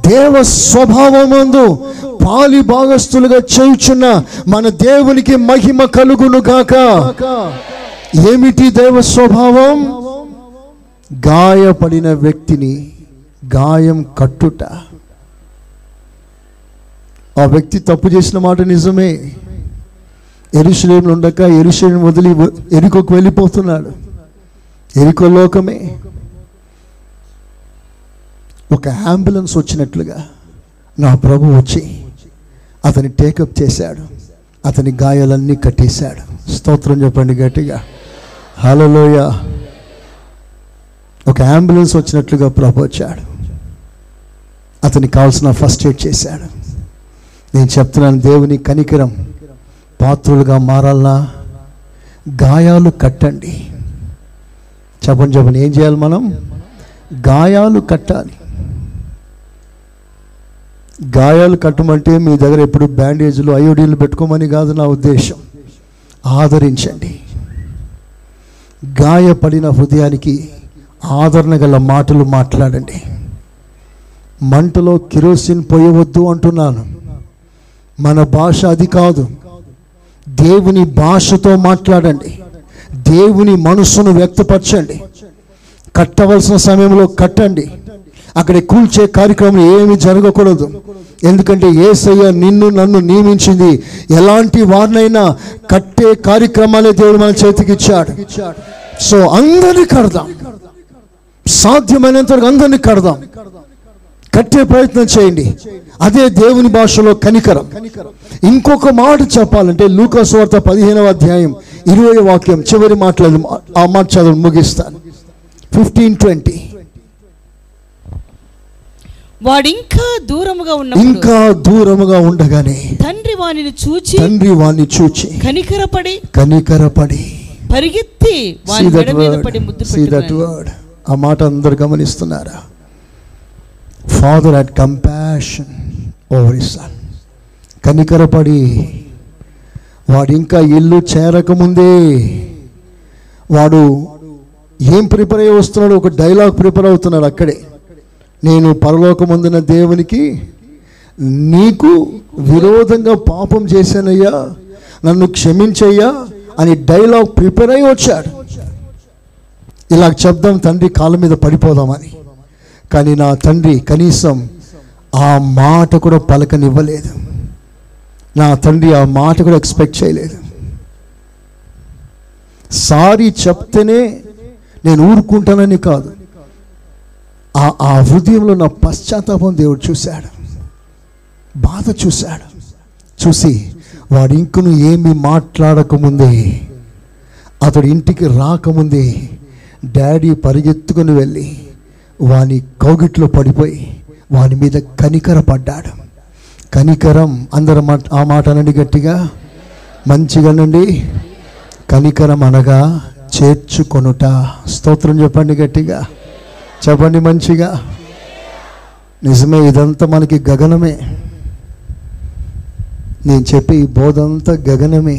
దేవ స్వభావమందు పాలి భాగస్తులుగా చేయుచున్న మన దేవునికి మహిమ కలుగును గాక. ఏమిటి దేవ స్వభావం? గాయపడిన వ్యక్తిని గాయం కట్టుట. ఆ వ్యక్తి తప్పు చేసిన మాట నిజమే. యెరూషలేములో ఉండక యెరూషలేము వదిలి ఎరికోకు వెళ్ళిపోతున్నాడు. ఎరికో లోకమే. ఒక అంబులెన్స్ వచ్చినట్లుగా నా ప్రభు వచ్చి అతని టేకప్ చేశాడు, అతని గాయాలన్నీ కట్టేశాడు. స్తోత్రం చెప్పండి గట్టిగా హల్లెలూయా. ఒక అంబులెన్స్ వచ్చినట్లుగా ప్రభు వచ్చాడు, అతనికి కావాల్సిన ఫస్ట్ ఎయిడ్ చేశాడు. నేను చెప్తున్నాను, దేవుని కనికరం పాత్రులుగా మారాలా? గాయాలు కట్టండి. చెప్పండి చెప్పండి, ఏం చేయాలి మనం? గాయాలు కట్టాలి. గాయాలు కట్టమంటే మీ దగ్గర ఎప్పుడు బ్యాండేజీలు అయోడీన్లు పెట్టుకోమని కాదు నా ఉద్దేశం. ఆదరించండి. గాయపడిన హృదయానికి ఆదరణ గల మాటలు మాట్లాడండి. మంటలో కిరోసిన్ పోయవద్దు అంటున్నాను. మన భాష అది కాదు. దేవుని భాషతో మాట్లాడండి, దేవుని మనసును వ్యక్తపరచండి. కట్టవలసిన సమయంలో కట్టండి. అక్కడ కూల్చే కార్యక్రమం ఏమీ జరగకూడదు. ఎందుకంటే యేసయ్య నిన్ను నన్ను నియమించింది ఎలాంటి వారినైనా కట్టే కార్యక్రమాలే దేవుడు మన చేతికి ఇచ్చాడు. సో అందరినీ కడదాం, సాధ్యమైనంతవరకు అందరినీ కడదాం, కట్టే ప్రయత్నం చేయండి. అదే దేవుని భాషలో కనికరం. ఇంకొక మాట చెప్పాలంటే లూకా సువార్త పదిహేనవ అధ్యాయం ఇరవై వాక్యం చివరి మాట్లాడు, ఆ మాట చదువు ముగిస్తాను. Fifteen twenty. వాడు ఇంకా దూరముగా ఉన్న ఇంకా దూరముగా ఉండగానే తండ్రి వాణిని చూచి తండ్రి వాణ్ణి చూచి కనికరపడి కనికరపడి పరిగెత్తి వాని మెడ మీద పడి ముద్దు పెట్టుకున్నాడు. ఆ మాట అందరూ గమనిస్తున్నారా? Father had compassion over his son. కనికరపడి, వాడు ఇంకా ఇల్లు చేరకముందే వాడు ఏం ప్రిపేర్ అయ్యి వస్తున్నాడు, ఒక డైలాగ్ ప్రిపేర్ అవుతున్నాడు అక్కడే. నేను పరలోకమందున దేవునికి నీకు విరోధంగా పాపం చేశానయ్యా, నన్ను క్షమించయ్యా అని డైలాగ్ ప్రిపేర్ అయి వచ్చాడు. ఇలా చెప్దాం తండ్రి కాళ్ళ మీద పడిపోదామని. కానీ నా తండ్రి కనీసం ఆ మాట కూడా పలకనివ్వలేదు. నా తండ్రి ఆ మాట కూడా ఎక్స్పెక్ట్ చేయలేదు. సారీ చెప్తేనే నేను ఊరుకుంటానని కాదు, ఆ హృదయంలో నా పశ్చాత్తాపం దేవుడు చూశాడు, బాధ చూశాడు. చూసి వాడు ఇంకను ఏమి మాట్లాడకముందే, అతడు ఇంటికి రాకముందే డాడీ పరిగెత్తుకుని వెళ్ళి వాని కౌగిట్లో పడిపోయి వాని మీద కనికర పడ్డాడు. కనికరం, అందరు ఆ మాట అనండి గట్టిగా, మంచిగానండి. కనికరం అనగా చేర్చుకొనుట. స్తోత్రం చెప్పండి గట్టిగా, చెప్పండి మంచిగా. నిజమే, ఇదంతా మనకి గగనమే. నేను చెప్పే ఈ బోధ అంతా గగనమే.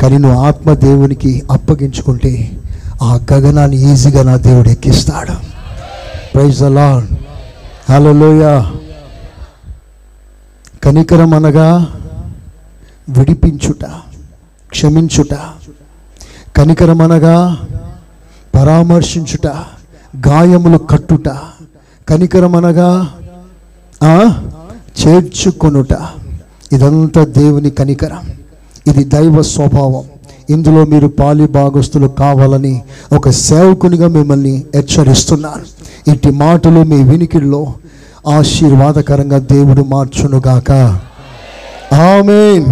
కానీ నువ్వు ఆత్మ దేవునికి అప్పగించుకుంటే ఆ గగనాన్ని ఈజీగా నా దేవుడు ఎక్కిస్తాడు. ప్రైజ్ ద లార్డ్, హల్లెలూయా. కనికరం అనగా విడిపించుట, క్షమించుట. కనికరం అనగా పరామర్శించుట, గాయములు కట్టుట. కనికరం అనగా చేర్చుకొనుట. ఇదంతా దేవుని కనికరం. ఇది దైవ స్వభావం. ఇందులో మీరు పాలి భాగస్తులు కావాలని ఒక సేవకునిగా మిమ్మల్ని హెచ్చరిస్తున్నాను. ఇట్టి మాటలు మీ వినికిడిలో ఆశీర్వాదకరంగా దేవుడు మార్చునుగాక. ఆమేన్.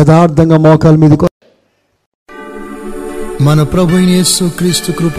యథార్థంగా మోకాల మీదకు. మన ప్రభువైన యేసుక్రీస్తు కృప,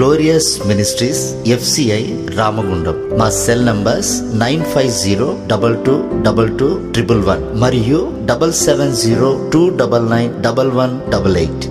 గ్లోరియస్ మినిస్ట్రీస్, ఎఫ్సిఐ, రామగుండం. మా cell numbers nine five zero double two double two triple one మరియు double seven zero two double nine double one double eight.